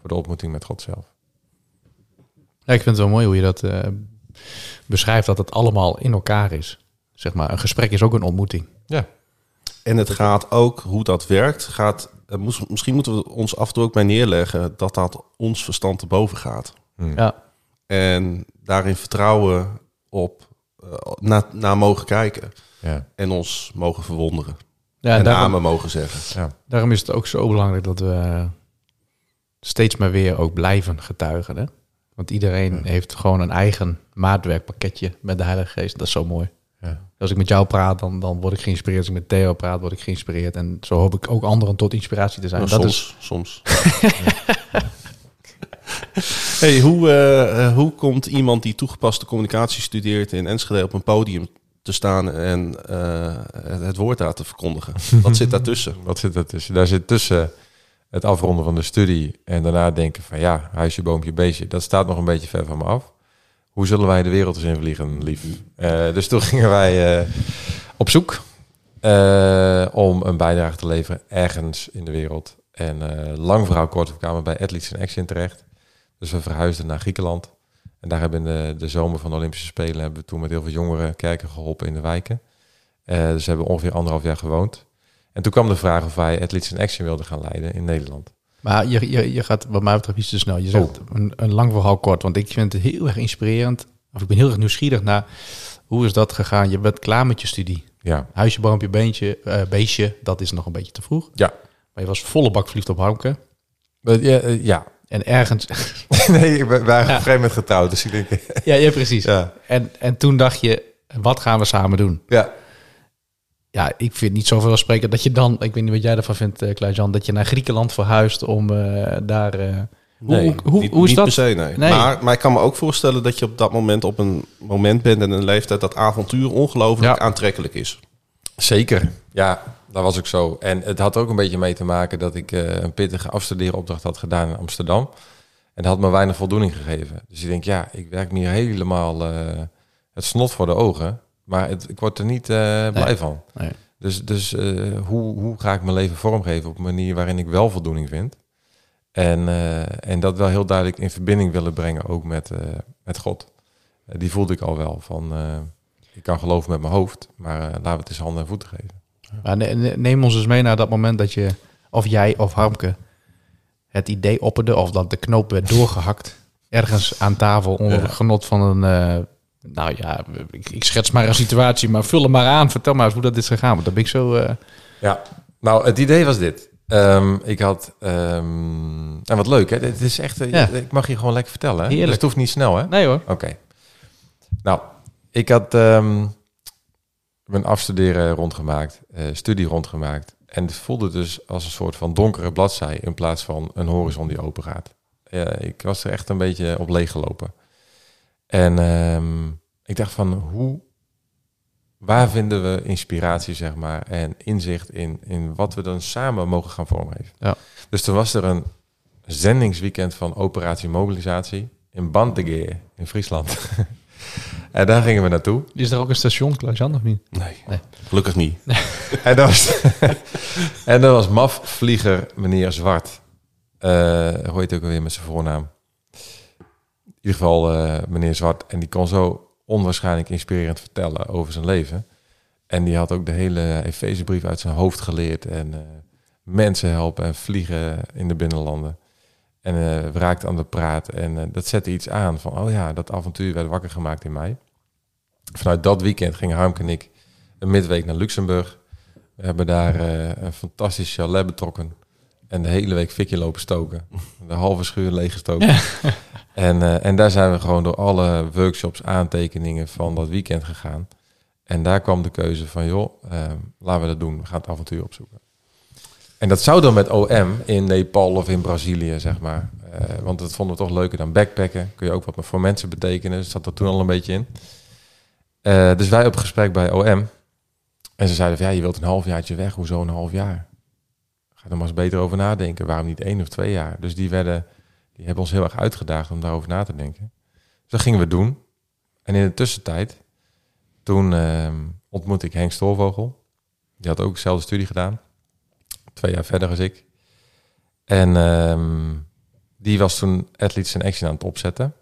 voor de ontmoeting met God zelf. Ja, ik vind het wel mooi hoe je dat uh, beschrijft, dat het allemaal in elkaar is. Zeg maar, een gesprek is ook een ontmoeting. Ja. En het gaat ook, hoe dat werkt, gaat, misschien moeten we ons af en toe ook bij neerleggen... dat dat ons verstand te boven gaat. Ja. En daarin vertrouwen op, uh, naar na mogen kijken. Ja. En ons mogen verwonderen. Ja, en daarom, namen mogen zeggen. Ja. Daarom is het ook zo belangrijk dat we steeds maar weer ook blijven getuigen. Hè? Want iedereen ja. heeft gewoon een eigen maatwerkpakketje met de Heilige Geest. Dat is zo mooi. Ja. Als ik met jou praat, dan, dan word ik geïnspireerd. Als ik met Theo praat, word ik geïnspireerd. En zo hoop ik ook anderen tot inspiratie te zijn. Nou, dat soms, is... soms. Hey, hoe, uh, hoe komt iemand die toegepaste communicatie studeert in Enschede op een podium te staan en uh, het, het woord daar te verkondigen? Wat zit daartussen? Wat zit daartussen? Daar zit tussen het afronden van de studie en daarna denken van ja, huisje, boompje, beestje. Dat staat nog een beetje ver van me af. Hoe zullen wij de wereld eens in vliegen, lief? Uh, dus toen gingen wij uh, op zoek uh, om een bijdrage te leveren ergens in de wereld. En uh, lang verhaal kort, we kwamen bij Athletes in Action terecht. Dus we verhuisden naar Griekenland. En daar hebben we in de, de zomer van de Olympische Spelen... hebben we toen met heel veel jongeren kerken geholpen in de wijken. Uh, dus hebben we ongeveer anderhalf jaar gewoond. En toen kwam de vraag of wij Athletes in Action wilden gaan leiden in Nederland. Maar je, je, je gaat wat mij betreft iets te snel. Je zegt oh. een, een lang verhaal kort, want ik vind het heel erg inspirerend. Of ik ben heel erg nieuwsgierig naar hoe is dat gegaan. Je bent klaar met je studie. Ja. Huisje, boompje, beentje, uh, beestje, dat is nog een beetje te vroeg. Ja. Maar je was volle bak verliefd op Harmke. Uh, ja, uh, ja. En ergens... nee, ik ben, wij waren ja. op een gegeven moment getrouwd, dus ik denk... ja, ja, precies. Ja. En, en toen dacht je, wat gaan we samen doen? Ja. Ja, ik vind niet zoveel spreken dat je dan... Ik weet niet wat jij ervan vindt, uh, Klaas-Jan... dat je naar Griekenland verhuist om uh, daar... Uh, nee, hoe, hoe, niet, hoe is niet dat? Per se, nee. nee. Maar, maar ik kan me ook voorstellen dat je op dat moment... op een moment bent en een leeftijd... dat avontuur ongelooflijk ja. aantrekkelijk is. Zeker, ja, dat was ook zo. En het had ook een beetje mee te maken... dat ik uh, een pittige afstudeeropdracht had gedaan in Amsterdam. En dat had me weinig voldoening gegeven. Dus ik denk, ja, ik werk me hier helemaal... Uh, het snot voor de ogen... Maar het, ik word er niet uh, blij nee. van. Nee. Dus, dus uh, hoe, hoe ga ik mijn leven vormgeven op een manier waarin ik wel voldoening vind? En, uh, en dat wel heel duidelijk in verbinding willen brengen ook met, uh, met God. Uh, die voelde ik al wel. Van, uh, ik kan geloven met mijn hoofd, maar uh, laten we het eens handen en voeten geven. Maar neem ons eens mee naar dat moment dat je, of jij of Harmke, het idee opperde... of dat de knoop werd doorgehakt ergens aan tafel onder ja. het genot van een... Uh, Nou ja, ik, ik schets maar een situatie, maar vul hem maar aan. Vertel maar eens hoe dat is gegaan, want dat ben ik zo... Uh... Ja, nou, het idee was dit. Um, ik had... Um, en wat leuk, hè? Dit is echt, uh, ja. Ik mag je gewoon lekker vertellen. Hè? Dus het hoeft niet snel, hè? Nee hoor. Oké. Okay. Nou, ik had um, mijn afstuderen rondgemaakt, uh, studie rondgemaakt. En het voelde dus als een soort van donkere bladzij... in plaats van een horizon die open gaat. Uh, ik was er echt een beetje op leeggelopen. En um, ik dacht van, hoe, waar vinden we inspiratie, zeg maar, en inzicht in, in wat we dan samen mogen gaan vormgeven. Ja. Dus toen was er een zendingsweekend van Operatie Mobilisatie in Bantegeer in Friesland. En daar gingen we naartoe. Is er ook een station, Klaas-Jan, of niet? Nee, nee. Gelukkig niet. Nee. En, dat was, en dat was mafvlieger meneer Zwart. Uh, hoe heet ook alweer met zijn voornaam? In ieder geval uh, meneer Zwart. En die kon zo onwaarschijnlijk inspirerend vertellen over zijn leven. En die had ook de hele Efezebrief uit zijn hoofd geleerd. En uh, mensen helpen en vliegen in de binnenlanden. En uh, we raakten aan de praat. En uh, dat zette iets aan van, oh ja, dat avontuur werd wakker gemaakt in mij. Vanuit dat weekend gingen Harmke en ik een midweek naar Luxemburg. We hebben daar uh, een fantastisch chalet betrokken. En de hele week fikje lopen stoken. De halve schuur leeggestoken. Ja. En, uh, en daar zijn we gewoon door alle workshops, aantekeningen van dat weekend gegaan. En daar kwam de keuze van, joh, uh, laten we dat doen. We gaan het avontuur opzoeken. En dat zou dan met O M in Nepal of in Brazilië, zeg maar. Uh, want dat vonden we toch leuker dan backpacken. Kun je ook wat voor mensen betekenen. Dus zat er toen al een beetje in. Uh, dus wij op gesprek bij O M. En ze zeiden van, ja, je wilt een halfjaartje weg. Hoezo een half jaar? Ga er maar eens beter over nadenken. Waarom niet één of twee jaar? Dus die, werden, die hebben ons heel erg uitgedaagd om daarover na te denken. Dus dat gingen we doen. En in de tussentijd, toen uh, ontmoette ik Henk Stoorvogel. Die had ook dezelfde studie gedaan. Twee jaar verder als ik. En um, die was toen Athletes in Action aan het opzetten.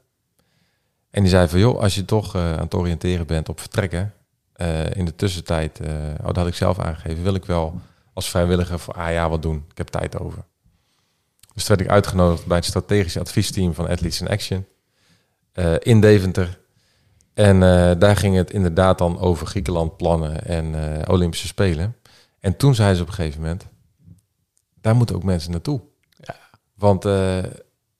En die zei van, joh, als je toch uh, aan het oriënteren bent op vertrekken... Uh, in de tussentijd, uh, oh, dat had ik zelf aangegeven... wil ik wel als vrijwilliger voor A I A wat doen. Ik heb tijd over. Dus toen werd ik uitgenodigd bij het strategische adviesteam van Athletes in Action. Uh, in Deventer. En uh, daar ging het inderdaad dan over Griekenland plannen en uh, Olympische Spelen. En toen zei ze op een gegeven moment... daar moeten ook mensen naartoe. Ja. Want uh,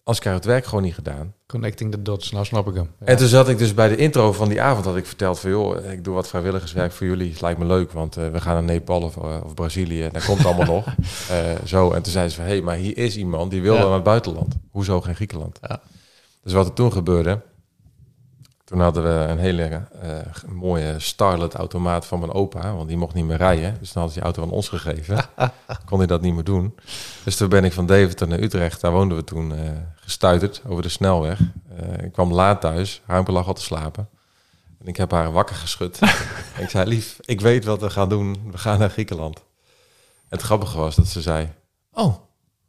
als ik haar het werk gewoon niet gedaan. Connecting the dots, nou snap ik hem. Ja. En toen zat ik dus bij de intro van die avond, had ik verteld van, joh, ik doe wat vrijwilligerswerk voor jullie. Het lijkt me leuk, want uh, we gaan naar Nepal of, uh, of Brazilië. Daar komt het allemaal nog. Uh, zo. En toen zeiden ze van, hé, hey, maar hier is iemand die wil ja. naar het buitenland. Hoezo geen Griekenland? Ja. Dus wat er toen gebeurde, toen hadden we een hele uh, mooie Starlet-automaat van mijn opa. Want die mocht niet meer rijden. Dus dan had hij die auto aan ons gegeven. Kon hij dat niet meer doen. Dus toen ben ik van Deventer naar Utrecht. Daar woonden we toen uh, gestuiterd over de snelweg. Uh, ik kwam laat thuis. Harmke lag al te slapen. En ik heb haar wakker geschud. En ik zei, lief, ik weet wat we gaan doen. We gaan naar Griekenland. En het grappige was dat ze zei... oh,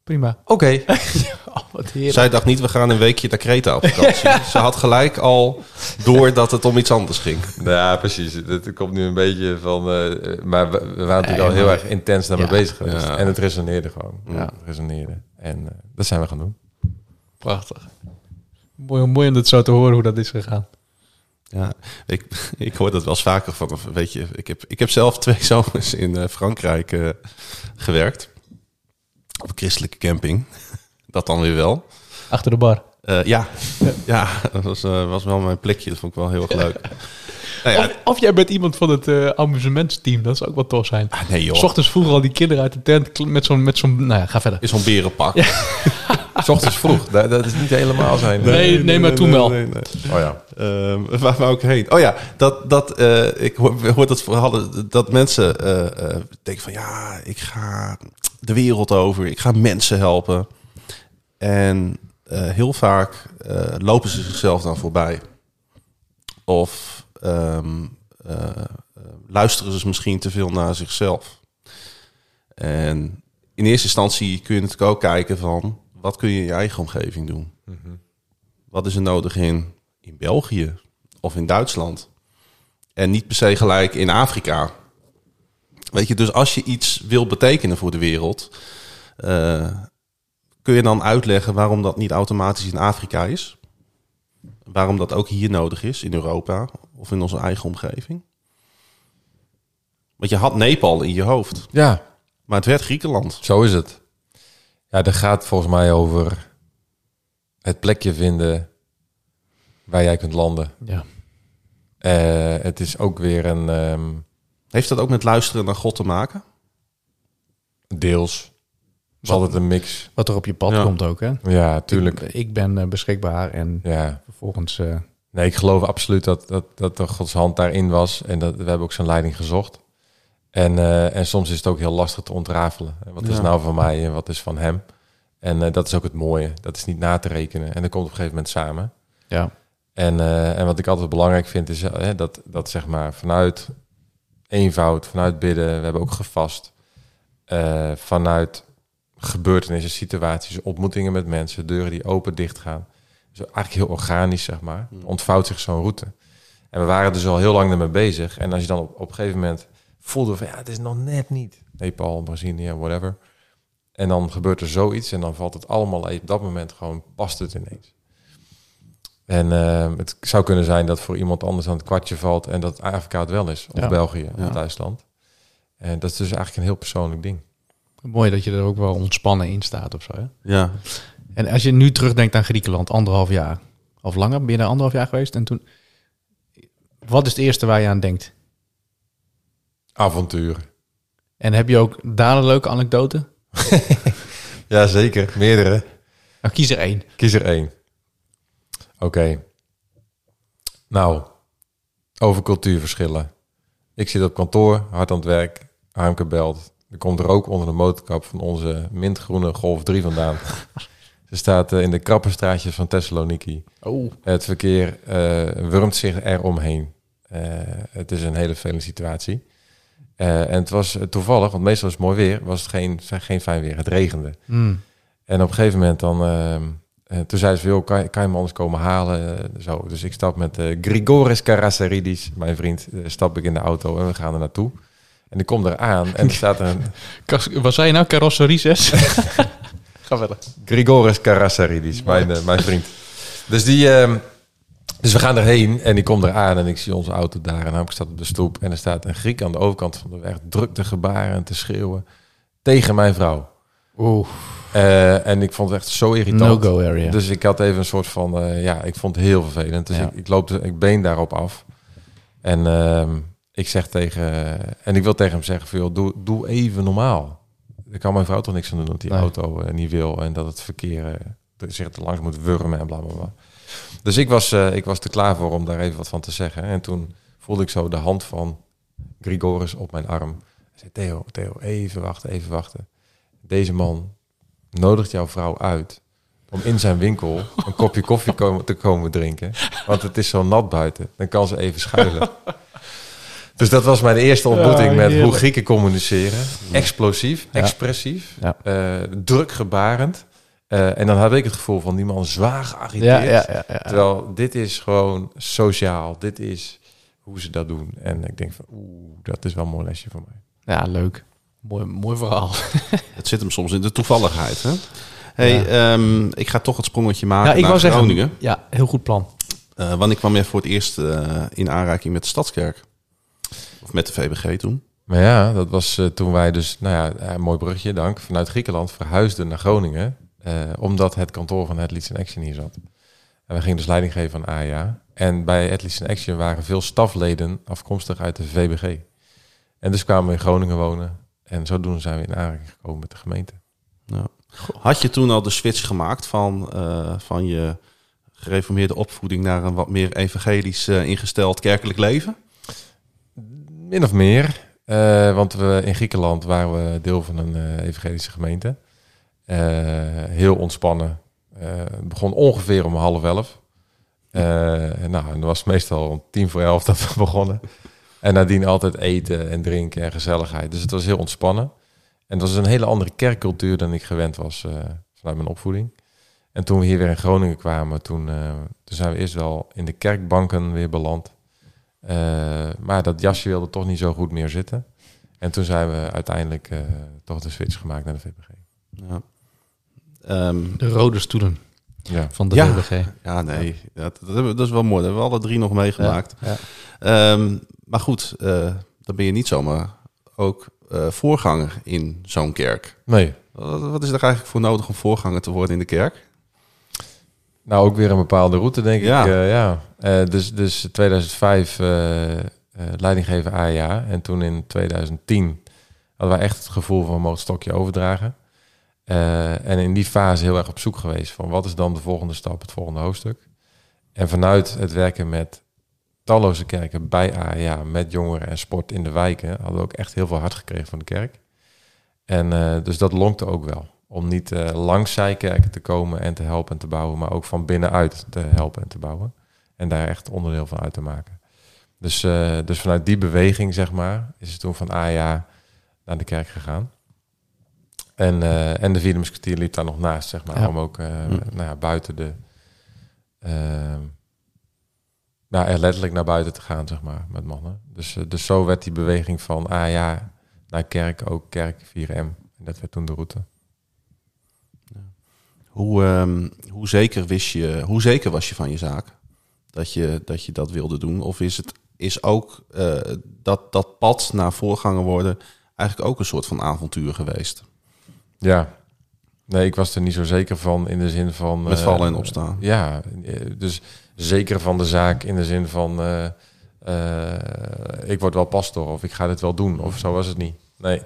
prima. Oké. Okay. Oh, zij dacht niet, we gaan een weekje naar Kreta op vakantie. Ja. Ze had gelijk al door dat het om iets anders ging. Ja, precies. Het komt nu een beetje van... Uh, maar we, we waren natuurlijk ja, al heel ja. erg intens daarmee ja. bezig geweest. Ja. En het resoneerde gewoon. Ja. Het resoneerde. En uh, dat zijn we gaan doen. Prachtig. Mooi, mooi om dat zo te horen hoe dat is gegaan. Ja, ik, ik hoor dat wel eens vaker van. Weet je, ik heb, ik heb zelf twee zomers in uh, Frankrijk uh, gewerkt. Op een christelijke camping. Dat dan weer wel. Achter de bar. Uh, ja. ja, dat was, uh, was wel mijn plekje. Dat vond ik wel heel erg leuk. Nou ja. of, of jij bent iemand van het uh, amusementsteam. Dat zou ook wel tof zijn. Ah, nee, joh. 's Ochtends vroeg al die kinderen uit de tent met zo'n... Met zo'n nou ja, ga verder. Is zo'n berenpak. Ja. 's Ochtends vroeg. Dat, dat is niet helemaal zijn. Nee, nee, nee, nee maar nee, toen nee, wel. Nee, nee, nee. Oh ja. Uh, waar we ook heen. Oh ja, dat, dat, uh, ik hoor, hoor dat verhaal dat mensen uh, uh, denken van... ja, ik ga de wereld over. Ik ga mensen helpen. En uh, heel vaak uh, lopen ze zichzelf dan voorbij. Of um, uh, uh, luisteren ze misschien te veel naar zichzelf. En in eerste instantie kun je natuurlijk ook kijken van... wat kun je in je eigen omgeving doen? Mm-hmm. Wat is er nodig in, in België of in Duitsland? En niet per se gelijk in Afrika. Weet je, dus als je iets wil betekenen voor de wereld... Uh, kun je dan uitleggen waarom dat niet automatisch in Afrika is? Waarom dat ook hier nodig is, in Europa of in onze eigen omgeving? Want je had Nepal in je hoofd. Ja. Maar het werd Griekenland. Zo is het. Ja, dat gaat volgens mij over het plekje vinden waar jij kunt landen. Ja. Uh, het is ook weer een... Um... Heeft dat ook met luisteren naar God te maken? Deels. Het is altijd een mix. Wat er op je pad ja. komt ook, hè? Ja, tuurlijk. Ik, ik ben uh, beschikbaar en ja. vervolgens... Uh... Nee, ik geloof absoluut dat, dat, dat er Gods hand daarin was. En dat we hebben ook zijn leiding gezocht. En, uh, en soms is het ook heel lastig te ontrafelen. Wat ja. is nou van mij en wat is van hem? En uh, dat is ook het mooie. Dat is niet na te rekenen. En dat komt op een gegeven moment samen. Ja. En, uh, en wat ik altijd belangrijk vind is uh, dat, dat zeg maar vanuit eenvoud, vanuit bidden, we hebben ook gevast, uh, vanuit gebeurtenissen, situaties, ontmoetingen met mensen, deuren die open, dicht gaan. Dus eigenlijk heel organisch, zeg maar, ontvouwt zich zo'n route. En we waren dus al heel lang ermee bezig. En als je dan op, op een gegeven moment voelde van ja, het is nog net niet. Nepal, Brazilië, whatever. En dan gebeurt er zoiets en dan valt het allemaal op dat moment gewoon, past het ineens. En uh, het zou kunnen zijn dat voor iemand anders aan het kwartje valt en dat Afrika het wel is. Of ja. België, ja. Of Duitsland. En dat is dus eigenlijk een heel persoonlijk ding. Mooi dat je er ook wel ontspannen in staat of zo. Hè? Ja. En als je nu terugdenkt aan Griekenland, anderhalf jaar of langer, ben je daar anderhalf jaar geweest en toen... Wat is het eerste waar je aan denkt? Avontuur. En heb je ook daar een leuke anekdote? Ja, zeker. Meerdere. Nou, kies er één. Kies er één. Oké. Okay. Nou, over cultuurverschillen. Ik zit op kantoor, hard aan het werk. Harmke belt. Er komt rook onder de motorkap van onze mintgroene Golf drie vandaan. Ze staat in de krappe straatjes van Thessaloniki. Oh. Het verkeer uh, wurmt zich eromheen. Uh, het is een hele vervelende situatie. Uh, en het was toevallig, want meestal is het mooi weer, was het geen, geen fijn weer. Het regende. Mm. En op een gegeven moment dan... Uh, uh, toen zei ze, kan, kan je me anders komen halen? Uh, zo. Dus ik stap met uh, Grigoris Karassaridis, mijn vriend, uh, stap ik in de auto en we gaan er naartoe. En ik kom eraan en er staat een... Wat zei je nou? Karassaridis? Ga verder. Grigoris Karassaridis, mijn, uh, mijn vriend. Dus die... Uh, Dus we gaan erheen en ik kom eraan en ik zie onze auto daar. En ik staat op de stoep en er staat een Griek aan de overkant van de weg druk te gebaren en te schreeuwen tegen mijn vrouw. Oeh. Uh, en ik vond het echt zo irritant. No-go area. Dus ik had even een soort van, uh, ja, ik vond het heel vervelend. Dus ja. ik, ik loop, de, ik been daarop af. En uh, ik zeg tegen, en ik wil tegen hem zeggen van, joh, doe, doe even normaal. Daar kan mijn vrouw toch niks aan doen dat die nee. auto uh, niet wil en dat het verkeer uh, zich te langs moet wurmen en blablabla. Dus ik was, uh, ik was te klaar voor om daar even wat van te zeggen. En toen voelde ik zo de hand van Grigoris op mijn arm. Hij zei, Theo, Theo, even wachten, even wachten. Deze man nodigt jouw vrouw uit om in zijn winkel een kopje koffie komen, te komen drinken. Want het is zo nat buiten. Dan kan ze even schuilen. Dus dat was mijn eerste ontmoeting met hoe Grieken communiceren. Explosief, ja. expressief, ja. Uh, drukgebarend. Uh, en dan had ik het gevoel van die man zwaar geagiteerd. Ja, ja, ja, ja. Terwijl dit is gewoon sociaal. Dit is hoe ze dat doen. En ik denk van, oeh, dat is wel een mooi lesje voor mij. Ja, leuk. Mooi, mooi verhaal. Het zit hem soms in de toevalligheid. Hè? Hey, ja. um, ik ga toch het sprongetje maken ja, ik naar Groningen. Zeggen, ja, heel goed plan. Uh, want ik kwam weer voor het eerst uh, in aanraking met de Stadskerk. Of met de V B G toen. Maar ja, dat was uh, toen wij dus, nou ja, een mooi brugje, dank. Vanuit Griekenland verhuisden naar Groningen... Uh, omdat het kantoor van Athletes in Action hier zat. En we gingen dus leiding geven aan A I A. En bij Athletes in Action waren veel stafleden afkomstig uit de V B G. En dus kwamen we in Groningen wonen. En zodoende zijn we in aanraking gekomen met de gemeente. Nou, had je toen al de switch gemaakt van, uh, van je gereformeerde opvoeding... naar een wat meer evangelisch uh, ingesteld kerkelijk leven? Min of meer. Uh, want we in Griekenland waren we deel van een uh, evangelische gemeente... Uh, heel ontspannen. Uh, het begon ongeveer om half elf. Uh, nou, en dat was meestal om tien voor elf dat we begonnen. En nadien altijd eten en drinken en gezelligheid. Dus het was heel ontspannen. En dat was een hele andere kerkcultuur dan ik gewend was uh, vanuit mijn opvoeding. En toen we hier weer in Groningen kwamen, toen, uh, toen zijn we eerst wel in de kerkbanken weer beland. Uh, maar dat jasje wilde toch niet zo goed meer zitten. En toen zijn we uiteindelijk uh, toch de switch gemaakt naar de V B G. Ja. Um, de rode stoelen ja. van de ja. V B G. Ja, nee. Ja, dat, dat is wel mooi. Dat hebben we alle drie nog meegemaakt. Ja. Ja. Um, maar goed, uh, dan ben je niet zomaar ook uh, voorganger in zo'n kerk. Nee. Wat, wat is er eigenlijk voor nodig om voorganger te worden in de kerk? Nou, ook weer een bepaalde route, denk ja. ik. Uh, ja. uh, dus, dus tweeduizend vijf uh, uh, leidinggever A I A. En toen in tweeduizend tien hadden wij echt het gevoel van we mogen het stokje overdragen. Uh, en in die fase heel erg op zoek geweest van wat is dan de volgende stap, het volgende hoofdstuk. En vanuit het werken met talloze kerken bij A I A, met jongeren en sport in de wijken, hadden we ook echt heel veel hart gekregen van de kerk. En uh, dus dat lonkte ook wel, om niet uh, langs zijkerken te komen en te helpen en te bouwen, maar ook van binnenuit te helpen en te bouwen. en daar echt onderdeel van uit te maken. Dus, uh, dus vanuit die beweging, zeg maar, is het toen van A I A naar de kerk gegaan. En, uh, en de vierde musketier liep daar nog naast, zeg maar, ja. om ook uh, hm. nou ja, buiten de... Uh, nou, echt letterlijk naar buiten te gaan, zeg maar, met mannen. Dus, uh, dus zo werd die beweging van A I A naar kerk, ook kerk vier M. En dat werd toen de route. Ja. Hoe, um, hoe, zeker wist je, hoe zeker was je van je zaak? Dat je dat, je dat wilde doen? Of is het is ook uh, dat, dat pad naar voorganger worden eigenlijk ook een soort van avontuur geweest? Ja, nee, ik was er niet zo zeker van in de zin van... Met vallen uh, en opstaan. Ja, dus zeker van de zaak in de zin van... Uh, uh, ik word wel pastoor of ik ga dit wel doen. Of zo was het niet. Nee,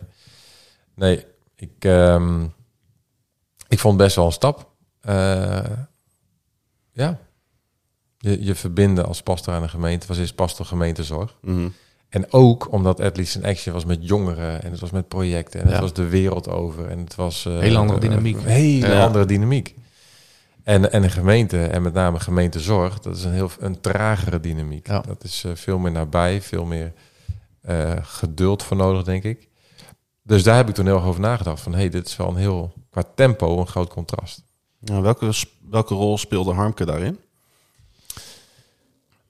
nee ik, um, ik vond best wel een stap. Uh, ja, je, je verbinden als pastoor aan een gemeente was eerst pastoor gemeentezorg. Mm-hmm. En ook omdat Athletes in Action was met jongeren en het was met projecten en het ja. was de wereld over en het was uh, heel andere dynamiek, een hele ja. andere dynamiek. En en een gemeente en met name gemeentezorg, dat is een heel een tragere dynamiek. Ja. Dat is uh, veel meer nabij, veel meer uh, geduld voor nodig, denk ik. Dus daar heb ik toen heel erg over nagedacht van, hey, dit is wel een heel qua tempo een groot contrast. Nou, welke welke rol speelde Harmke daarin?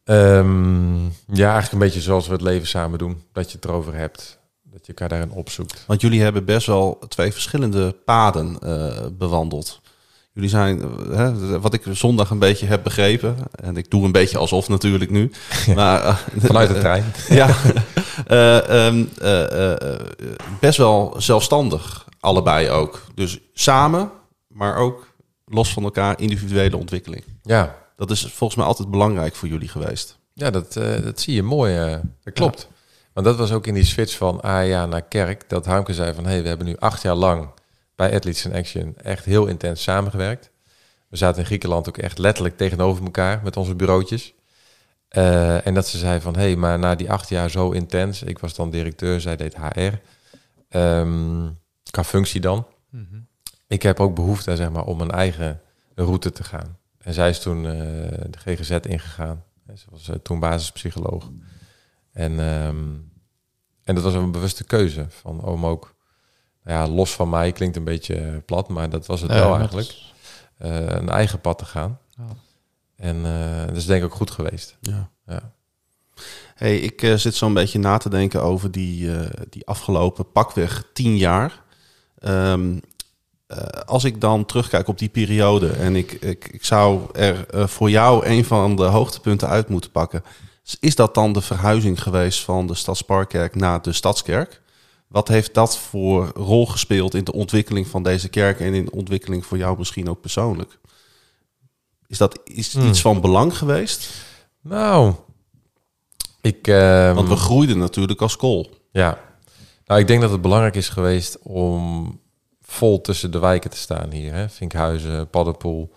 Um, ja, eigenlijk een beetje zoals we het leven samen doen. Dat je het erover hebt. Dat je elkaar daarin opzoekt. Want jullie hebben best wel twee verschillende paden uh, bewandeld. Jullie zijn, uh, wat ik zondag een beetje heb begrepen... en ik doe een beetje alsof natuurlijk nu. Ja, maar, uh, vanuit de trein. Ja, uh, um, uh, uh, best wel zelfstandig, allebei ook. Dus samen, maar ook los van elkaar individuele ontwikkeling. Ja. Dat is volgens mij altijd belangrijk voor jullie geweest. Ja, dat, uh, dat zie je mooi. Uh, dat klopt. Ja. Want dat was ook in die switch van A I A naar kerk. Dat Harmke zei van, hey, we hebben nu acht jaar lang bij Athletes in Action echt heel intens samengewerkt. We zaten in Griekenland ook echt letterlijk tegenover elkaar met onze bureautjes. Uh, en dat ze zei van, hey, maar na die acht jaar zo intens. Ik was dan directeur, zij deed H R. Um, qua functie dan. Mm-hmm. Ik heb ook behoefte, zeg maar, om mijn eigen route te gaan. En zij is toen uh, de G G Z ingegaan. Ze was uh, toen basispsycholoog. En, um, en dat was een bewuste keuze. Van om ook, ja, los van mij, klinkt een beetje plat, maar dat was het nee, wel eigenlijk. Is... Uh, een eigen pad te gaan. Oh. En uh, dat is denk ik ook goed geweest. Ja. Ja. Hey, ik uh, zit zo'n beetje na te denken over die, uh, die afgelopen pakweg tien jaar. Um, Uh, als ik dan terugkijk op die periode en ik, ik, ik zou er uh, voor jou een van de hoogtepunten uit moeten pakken. Is dat dan de verhuizing geweest van de Stadsparkkerk naar de Stadskerk? Wat heeft dat voor rol gespeeld in de ontwikkeling van deze kerk en in de ontwikkeling voor jou misschien ook persoonlijk? Is dat is hmm. iets van belang geweest? Nou, ik... Uh, Want we groeiden natuurlijk als kool. Ja, nou, ik denk dat het belangrijk is geweest om... vol tussen de wijken te staan hier. Hè? Vinkhuizen, Paddenpoel,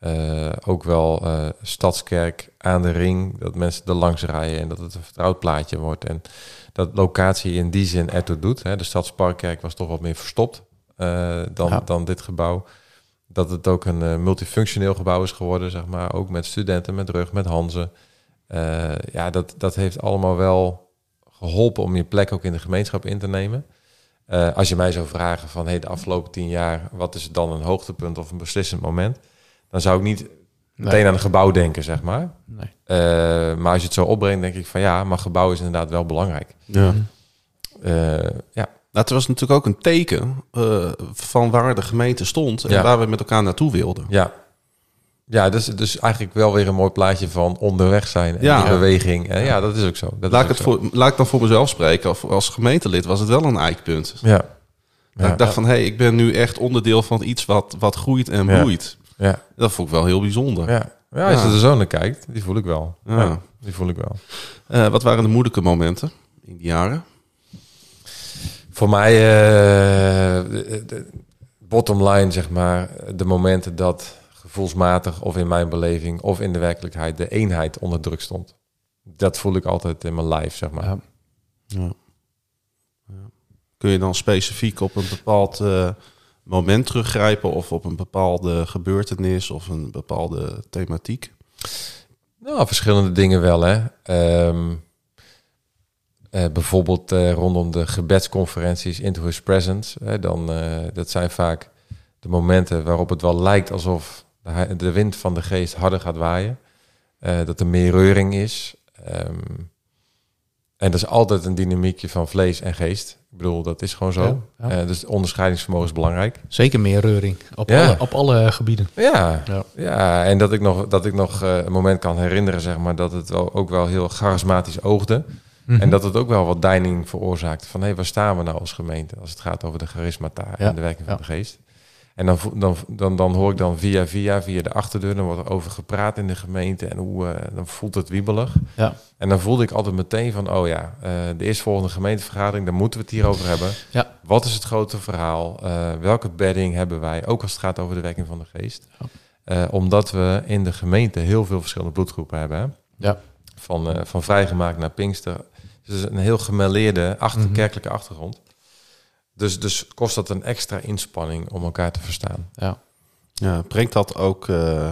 uh, ook wel uh, Stadskerk aan de ring. Dat mensen er langs rijden en dat het een vertrouwd plaatje wordt. En dat locatie in die zin ertoe doet. Hè? De Stadsparkkerk was toch wat meer verstopt uh, dan, ja. dan dit gebouw. Dat het ook een uh, multifunctioneel gebouw is geworden, zeg maar. Ook met studenten, met rug, met Hanze. Uh, ja, dat, dat heeft allemaal wel geholpen om je plek ook in de gemeenschap in te nemen. Uh, als je mij zou vragen van hey, de afgelopen tien jaar... wat is dan een hoogtepunt of een beslissend moment... dan zou ik niet meteen nee. aan een gebouw denken, zeg maar. Nee. Uh, maar als je het zo opbrengt, denk ik van ja... maar gebouw is inderdaad wel belangrijk. Ja. Uh, ja. Dat was natuurlijk ook een teken uh, van waar de gemeente stond... en ja. waar we met elkaar naartoe wilden. Ja, ja dus, dus eigenlijk wel weer een mooi plaatje van onderweg zijn... en ja. die beweging. Ja. ja, dat is ook zo. Dat laat, ik het voor, laat ik dan voor mezelf spreken. Als gemeentelid was het wel een eikpunt. Ja. ja. Ik dacht van, hé, hey, ik ben nu echt onderdeel van iets wat, wat groeit en bloeit. Ja. Ja. Dat vond ik wel heel bijzonder. Ja, ja als je ja. er zo naar kijkt, die voel ik wel. Ja. Ja, die voel ik wel. Uh, wat waren de moeilijke momenten in die jaren? Voor mij... Uh, de bottom line, zeg maar, de momenten dat... gevoelsmatig of in mijn beleving of in de werkelijkheid de eenheid onder druk stond. Dat voel ik altijd in mijn lijf, zeg maar. Ja. Ja. Ja. Kun je dan specifiek op een bepaald uh, moment teruggrijpen of op een bepaalde gebeurtenis of een bepaalde thematiek? Nou, verschillende dingen wel, hè. Um, uh, bijvoorbeeld uh, rondom de gebedsconferenties, into his presence. Hè, dan, uh, dat zijn vaak de momenten waarop het wel lijkt alsof de, de wind van de geest harder gaat waaien. Uh, dat er meer reuring is. Um, en dat is altijd een dynamiekje van vlees en geest. Ik bedoel, dat is gewoon zo. Ja, ja. Uh, dus onderscheidingsvermogen is belangrijk. Zeker meer reuring op, ja. alle, op alle gebieden. Ja, ja. ja en dat ik nog, dat ik nog uh, een moment kan herinneren, zeg maar, dat het wel, ook wel heel charismatisch oogde. Mm-hmm. En dat het ook wel wat deining veroorzaakte. Van, hé, hey, waar staan we nou als gemeente als het gaat over de charismata en ja. de werking van ja. de geest? En dan, dan, dan, dan hoor ik dan via via, via de achterdeur, dan wordt er over gepraat in de gemeente en hoe, uh, dan voelt het wiebelig. Ja. En dan voelde ik altijd meteen van, oh ja, uh, de eerstvolgende gemeentevergadering, daar moeten we het hier over hebben. Ja. Wat is het grote verhaal? Uh, welke bedding hebben wij, ook als het gaat over de werking van de geest? Ja. Uh, omdat we in de gemeente heel veel verschillende bloedgroepen hebben. Hè? Ja. Van, uh, van vrijgemaakt naar Pinkster. Dus een heel gemêleerde achter, kerkelijke achtergrond. Dus, dus kost dat een extra inspanning om elkaar te verstaan. Ja, ja brengt dat ook uh,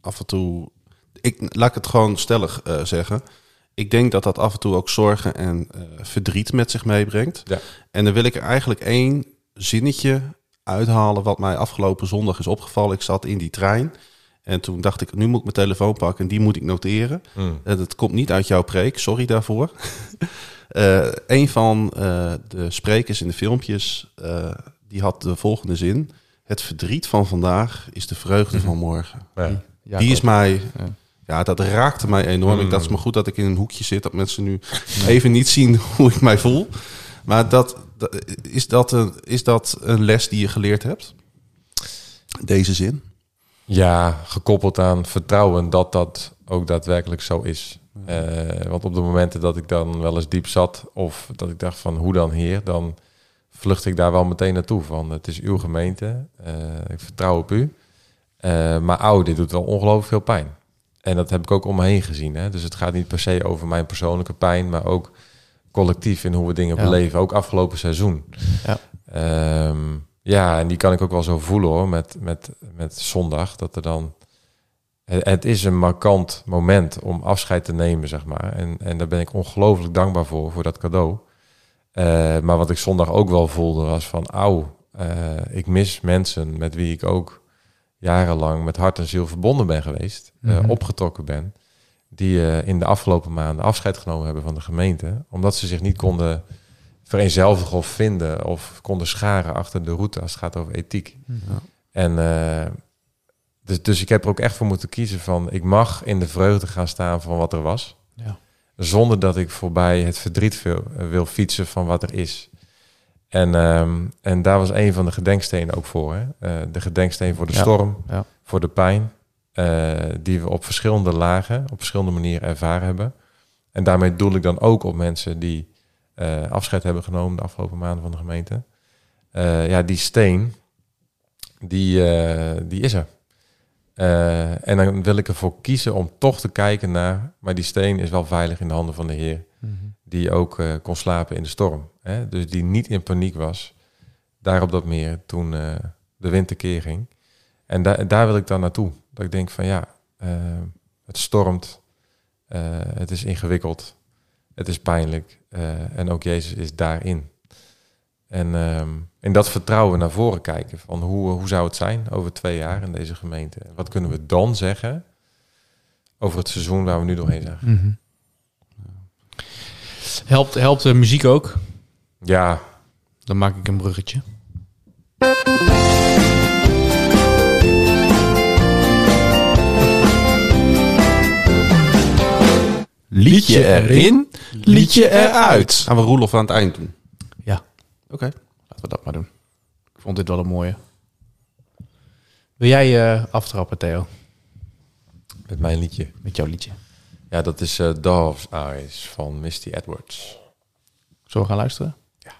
af en toe... Ik, laat ik het gewoon stellig uh, zeggen. Ik denk dat dat af en toe ook zorgen en uh, verdriet met zich meebrengt. Ja. En dan wil ik er eigenlijk één zinnetje uithalen wat mij afgelopen zondag is opgevallen. Ik zat in die trein en toen dacht ik, nu moet ik mijn telefoon pakken en die moet ik noteren. Mm. En dat komt niet uit jouw preek, sorry daarvoor. Uh, een van uh, de sprekers in de filmpjes, uh, die had de volgende zin. Het verdriet van vandaag is de vreugde mm-hmm. van morgen. Ja. Ja, die is mij... Ja. ja, dat raakte mij enorm. Mm. Dat is maar goed dat ik in een hoekje zit, dat mensen nu ja. even niet zien hoe ik mij voel. Maar dat, dat, is, dat een, is dat een les die je geleerd hebt? Deze zin? Ja, gekoppeld aan vertrouwen dat dat ook daadwerkelijk zo is. Uh, want op de momenten dat ik dan wel eens diep zat of dat ik dacht van hoe dan heer, dan vlucht ik daar wel meteen naartoe van het is uw gemeente, uh, ik vertrouw op u, uh, maar oude, dit doet wel ongelooflijk veel pijn en dat heb ik ook om me heen gezien, hè? Dus het gaat niet per se over mijn persoonlijke pijn, maar ook collectief in hoe we dingen ja. beleven, ook afgelopen seizoen ja. Um, ja, en die kan ik ook wel zo voelen hoor, met, met, met zondag, dat er dan het is een markant moment om afscheid te nemen, zeg maar. En, en daar ben ik ongelooflijk dankbaar voor, voor dat cadeau. Uh, maar wat ik zondag ook wel voelde was van... Auw, uh, ik mis mensen met wie ik ook jarenlang met hart en ziel verbonden ben geweest. Mm-hmm. Uh, opgetrokken ben. Die uh, in de afgelopen maanden afscheid genomen hebben van de gemeente. Omdat ze zich niet konden vereenzelvigen of vinden... of konden scharen achter de route als het gaat over ethiek. Mm-hmm. En... Uh, Dus, dus ik heb er ook echt voor moeten kiezen van... ik mag in de vreugde gaan staan van wat er was. Ja. Zonder dat ik voorbij het verdriet wil, wil fietsen van wat er is. En, um, en daar was een van de gedenkstenen ook voor. Hè? Uh, de gedenksteen voor de ja. storm, ja. voor de pijn... Uh, die we op verschillende lagen, op verschillende manieren ervaren hebben. En daarmee doel ik dan ook op mensen die uh, afscheid hebben genomen... de afgelopen maanden van de gemeente. Uh, ja, die steen, die, uh, die is er. Uh, en dan wil ik ervoor kiezen om toch te kijken naar... maar die steen is wel veilig in de handen van de Heer... Mm-hmm. die ook uh, kon slapen in de storm. Hè? Dus die niet in paniek was. Daar op dat meer toen uh, de wind tekeer ging. En da- daar wil ik dan naartoe. Dat ik denk van ja, uh, het stormt. Uh, het is ingewikkeld. Het is pijnlijk. Uh, en ook Jezus is daarin. En um, in dat vertrouwen naar voren kijken. Van hoe, hoe zou het zijn over twee jaar in deze gemeente? Wat kunnen we dan zeggen over het seizoen waar we nu doorheen zijn? Mm-hmm. Helpt, helpt de muziek ook? Ja. Dan maak ik een bruggetje. Liedje erin, liedje eruit. Gaan we Rolf aan het eind doen? Oké, okay. Laten we dat maar doen. Ik vond dit wel een mooie. Wil jij je uh, aftrappen, Theo? Met mijn liedje. Met jouw liedje. Ja, dat is uh, Dove's Eyes van Misty Edwards. Zullen we gaan luisteren? Ja.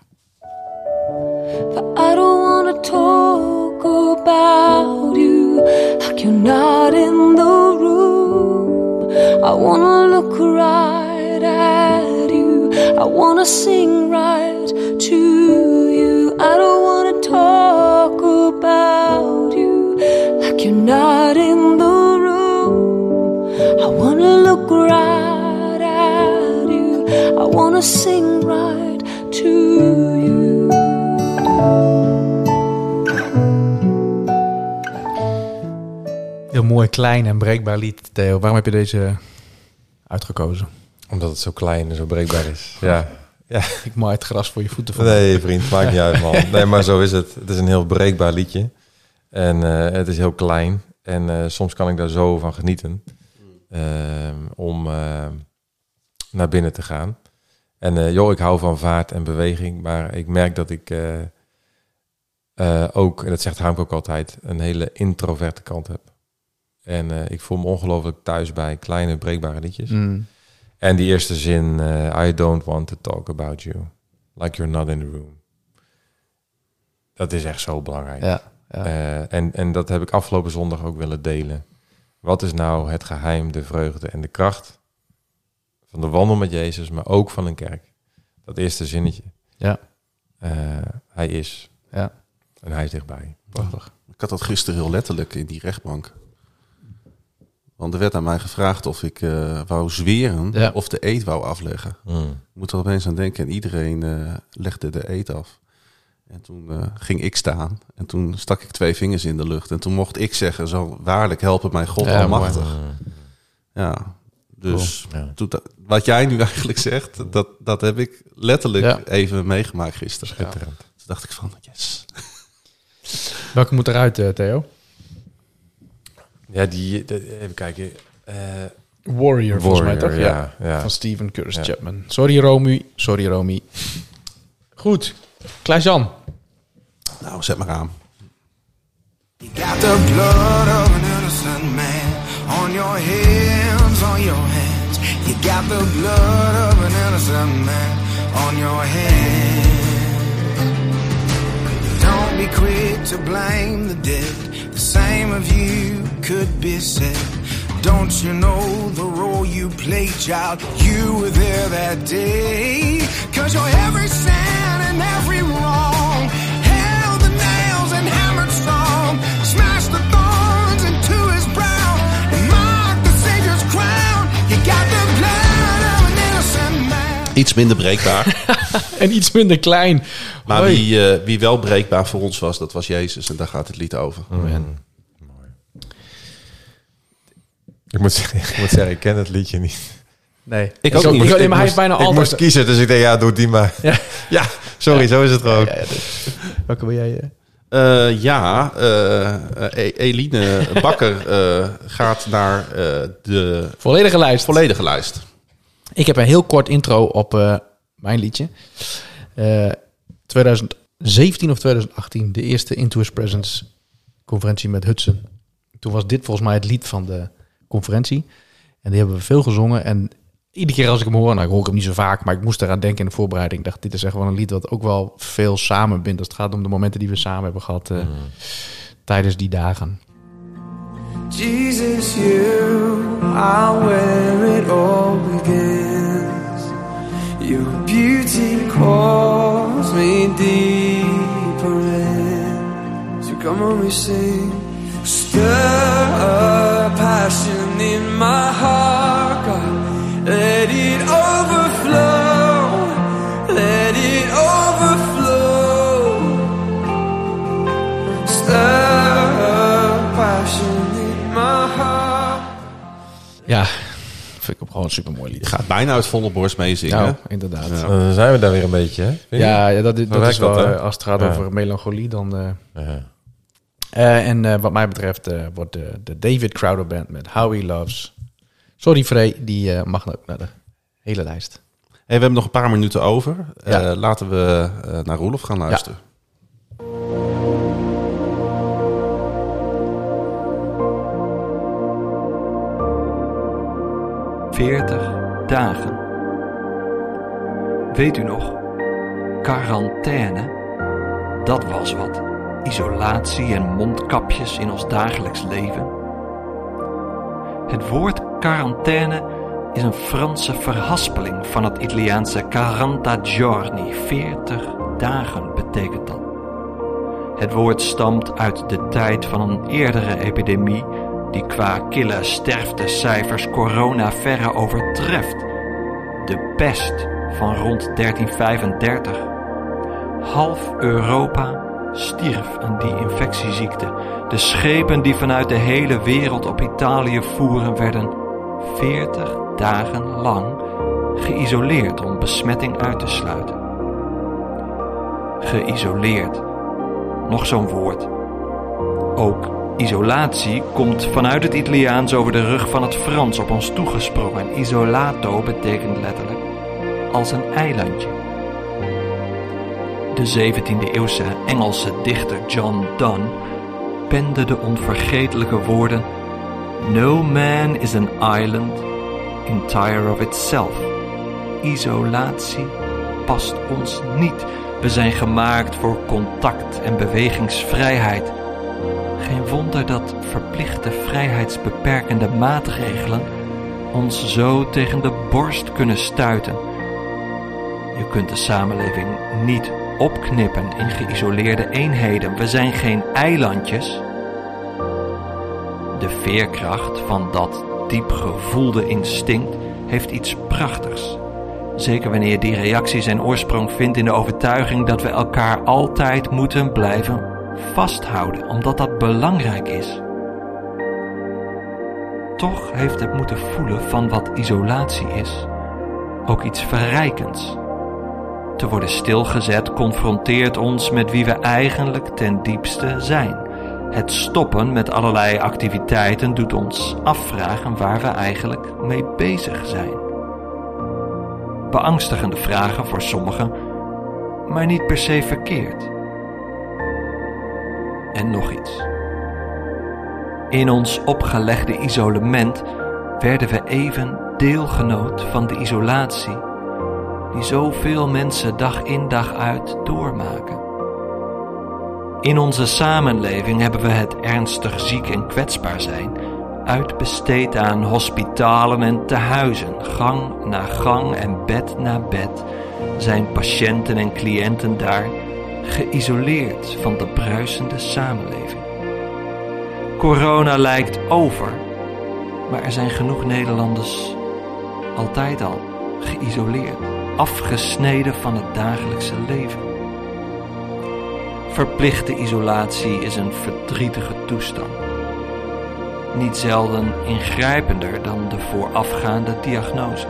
But I don't wanna talk about you. Like you're not in the room. I wanna look right at you. I wanna sing right to you. I don't wanna talk about you. Like you're not in the room. I wanna gonna sing right to you. Heel mooi, klein en breekbaar lied, Theo. Waarom heb je deze uitgekozen? Omdat het zo klein en zo breekbaar is. Ja. Ja, ik maai het gras voor je voeten. Van. Nee, vriend, maakt niet uit, man. Nee, maar zo is het. Het is een heel breekbaar liedje. En uh, het is heel klein. En uh, soms kan ik daar zo van genieten. Uh, om uh, naar binnen te gaan. En uh, joh, ik hou van vaart en beweging. Maar ik merk dat ik uh, uh, ook, en dat zegt Harmke ook altijd, een hele introverte kant heb. En uh, ik voel me ongelooflijk thuis bij kleine, breekbare liedjes. Mm. En die eerste zin, uh, I don't want to talk about you, like you're not in the room. Dat is echt zo belangrijk. Ja, ja. Uh, en, en dat heb ik afgelopen zondag ook willen delen. Wat is nou het geheim, de vreugde en de kracht van de wandel met Jezus, maar ook van een kerk? Dat eerste zinnetje. Ja. Uh, hij is. Ja. En hij is dichtbij. Prachtig. Ik had dat gisteren heel letterlijk in die rechtbank. Want er werd aan mij gevraagd of ik uh, wou zweren, ja, of de eed wou afleggen. Mm. Ik moet er opeens aan denken. En iedereen uh, legde de eed af. En toen uh, ging ik staan. En toen stak ik twee vingers in de lucht. En toen mocht ik zeggen, zo waarlijk helpen mij God, ja, almachtig. Ja, dus cool. Ja. Toen, wat jij nu eigenlijk zegt, dat, dat heb ik letterlijk, ja, even meegemaakt gisteren. Ja. Toen dacht ik van, yes. Welke moet eruit, uh, Theo? Ja, die, die, even kijken. Uh, Warrior, Warrior, volgens mij toch? Ja, ja, ja. Van Steven Curtis, ja. Chapman. Sorry, Romy. Sorry, Romy. Goed. Klaas-Jan. Nou, zet maar aan. You got the blood of an innocent man on your hands, on your hands. You got the blood of an innocent man on your hands. Don't be quick to blame the dead. The same of you could be said. Don't you know the role you played, child? You were there that day. Cause your every sin and every wrong held the nails and hammered strong, smashed the thorns into his brow, marked the Savior's crown. You got the blood of an innocent man. Iets minder breekbaar. En iets minder klein. Maar wie, uh, wie wel breekbaar voor ons was, dat was Jezus. En daar gaat het lied over. Amen. Mooi. Ik moet zeggen, ik moet zeggen, ik ken het liedje niet. Nee. Ik, ik ook niet. Ik, ik, ik, maar hij is bijna ik altijd... moest kiezen, dus ik denk, ja, doe die maar. Ja, ja, sorry, ja, zo is het gewoon. Ja, ja, ja, dus. Welke wil jij? Uh, ja, uh, Eline Bakker uh, gaat naar uh, de... Volledige lijst. Volledige lijst. Ik heb een heel kort intro op... Uh, mijn liedje. Uh, twintig zeventien of twintig achttien, de eerste Into His Presence conferentie met Hudson. Toen was dit volgens mij het lied van de conferentie. En die hebben we veel gezongen. En iedere keer als ik hem hoor, nou ik hoor hem niet zo vaak, maar ik moest eraan denken in de voorbereiding. Ik dacht, dit is echt wel een lied dat ook wel veel samenbindt. Als het gaat om de momenten die we samen hebben gehad uh, mm. tijdens die dagen. Jesus, you are where it all begins. Your beauty calls me deeper in. So come on, we sing. Stir a passion in my heart, God. Let it overflow. Let it overflow. Stir a passion in my heart. Ja. Vind ik op gewoon een supermooi lied. Gaat bijna uit volle borst mee zingen. Nou, inderdaad. Ja. Dan zijn we daar weer een beetje. Hè? Ja, ja, dat, dat, dat is wel. Dat, als het gaat, ja, over melancholie, dan. Uh... Ja. Uh, en uh, wat mij betreft uh, wordt de, de David Crowder Band met How He Loves. Sorry, Frey, die uh, mag ook naar de hele lijst. Hey, we hebben nog een paar minuten over. Ja. Uh, laten we uh, naar Rolf gaan luisteren. Ja. veertig dagen. Weet u nog? Quarantaine. Dat was wat. Isolatie en mondkapjes in ons dagelijks leven. Het woord quarantaine is een Franse verhaspeling van het Italiaanse quaranta giorni. veertig dagen betekent dat. Het woord stamt uit de tijd van een eerdere epidemie, die qua kille sterftecijfers corona verre overtreft. De pest van rond dertien vijfendertig. Half Europa stierf aan die infectieziekte. De schepen die vanuit de hele wereld op Italië voeren werden veertig dagen lang geïsoleerd om besmetting uit te sluiten. Geïsoleerd. Nog zo'n woord. Ook isolatie komt vanuit het Italiaans over de rug van het Frans op ons toegesprongen. En isolato betekent letterlijk als een eilandje. De zeventiende-eeuwse Engelse dichter John Donne pende de onvergetelijke woorden: "No man is an island, entire of itself." Isolatie past ons niet. We zijn gemaakt voor contact en bewegingsvrijheid. Geen wonder dat verplichte vrijheidsbeperkende maatregelen ons zo tegen de borst kunnen stuiten. Je kunt de samenleving niet opknippen in geïsoleerde eenheden. We zijn geen eilandjes. De veerkracht van dat diep gevoelde instinct heeft iets prachtigs. Zeker wanneer die reactie zijn oorsprong vindt in de overtuiging dat we elkaar altijd moeten blijven vasthouden, omdat dat belangrijk is. Toch heeft het moeten voelen van wat isolatie is ook iets verrijkends. Te worden stilgezet confronteert ons met wie we eigenlijk ten diepste zijn. Het stoppen met allerlei activiteiten doet ons afvragen waar we eigenlijk mee bezig zijn. Beangstigende vragen voor sommigen, maar niet per se verkeerd. En nog iets. In ons opgelegde isolement werden we even deelgenoot van de isolatie die zoveel mensen dag in dag uit doormaken. In onze samenleving hebben we het ernstig ziek en kwetsbaar zijn uitbesteed aan hospitalen en tehuizen. Gang na gang en bed na bed zijn patiënten en cliënten daar geïsoleerd van de bruisende samenleving. Corona lijkt over, maar er zijn genoeg Nederlanders altijd al geïsoleerd, afgesneden van het dagelijkse leven. Verplichte isolatie is een verdrietige toestand, niet zelden ingrijpender dan de voorafgaande diagnose.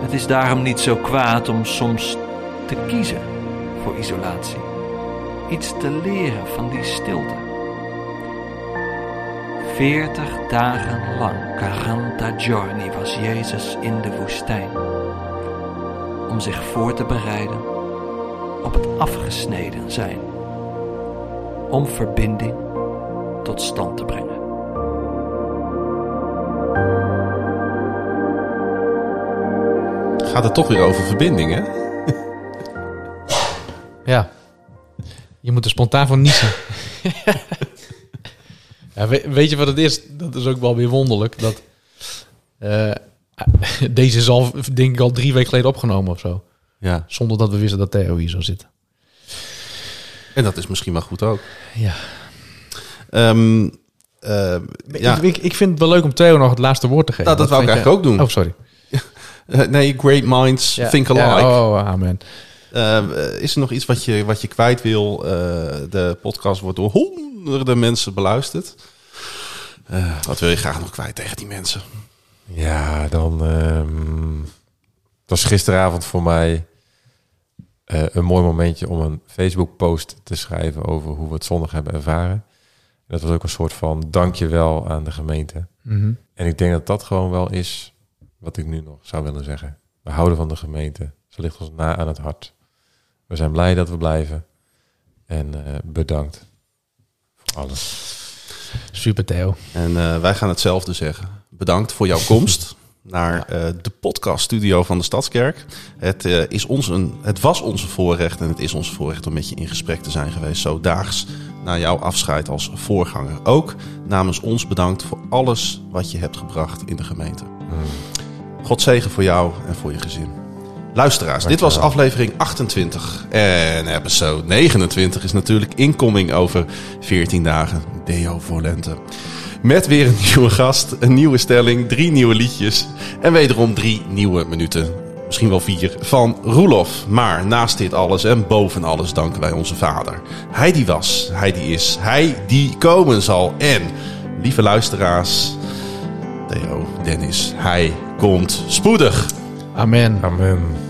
Het is daarom niet zo kwaad om soms te kiezen voor isolatie, iets te leren van die stilte. Veertig dagen lang, quaranta giorni, was Jezus in de woestijn om zich voor te bereiden op het afgesneden zijn, om verbinding tot stand te brengen. Gaat het toch weer over verbinding, hè? Ja, je moet er spontaan van niezen. Ja, weet, weet je wat het is? Dat is ook wel weer wonderlijk. Dat, uh, deze is al, denk ik, al drie weken geleden opgenomen of zo. Ja. Zonder dat we wisten dat Theo hier zou zitten. En dat is misschien wel goed ook. Ja. Um, uh, ja. Ik, ik, ik vind het wel leuk om Theo nog het laatste woord te geven. Nou, dat, dat wou ik eigenlijk ook doen. Oh, sorry. Nee, great minds, ja, think alike. Ja, oh, amen. Uh, is er nog iets wat je, wat je kwijt wil? Uh, de podcast wordt door honderden mensen beluisterd. Uh, wat wil je graag nog kwijt tegen die mensen? Ja, dan... Um, dat was gisteravond voor mij uh, een mooi momentje om een Facebook-post te schrijven over hoe we het zondag hebben ervaren. Dat was ook een soort van dankjewel aan de gemeente. Mm-hmm. En ik denk dat dat gewoon wel is wat ik nu nog zou willen zeggen. We houden van de gemeente. Ze ligt ons na aan het hart. We zijn blij dat we blijven. En uh, bedankt voor alles. Super, Theo. En uh, wij gaan hetzelfde zeggen. Bedankt voor jouw komst naar uh, de podcaststudio van de Stadskerk. Het, uh, is ons een, het was onze voorrecht en het is ons voorrecht om met je in gesprek te zijn geweest. Zo daags na jouw afscheid als voorganger. Ook namens ons bedankt voor alles wat je hebt gebracht in de gemeente. Mm. God zegen voor jou en voor je gezin. Luisteraars, dit was aflevering achtentwintig. En episode negenentwintig is natuurlijk incoming over veertien dagen. Deo Volente. Met weer een nieuwe gast, een nieuwe stelling, drie nieuwe liedjes en wederom drie nieuwe minuten. misschien wel vier, van Roelof. Maar naast dit alles en boven alles danken wij onze Vader. Hij die was, hij die is, hij die komen zal. En, lieve luisteraars, Theo, Dennis, hij komt spoedig. Amen. Amen.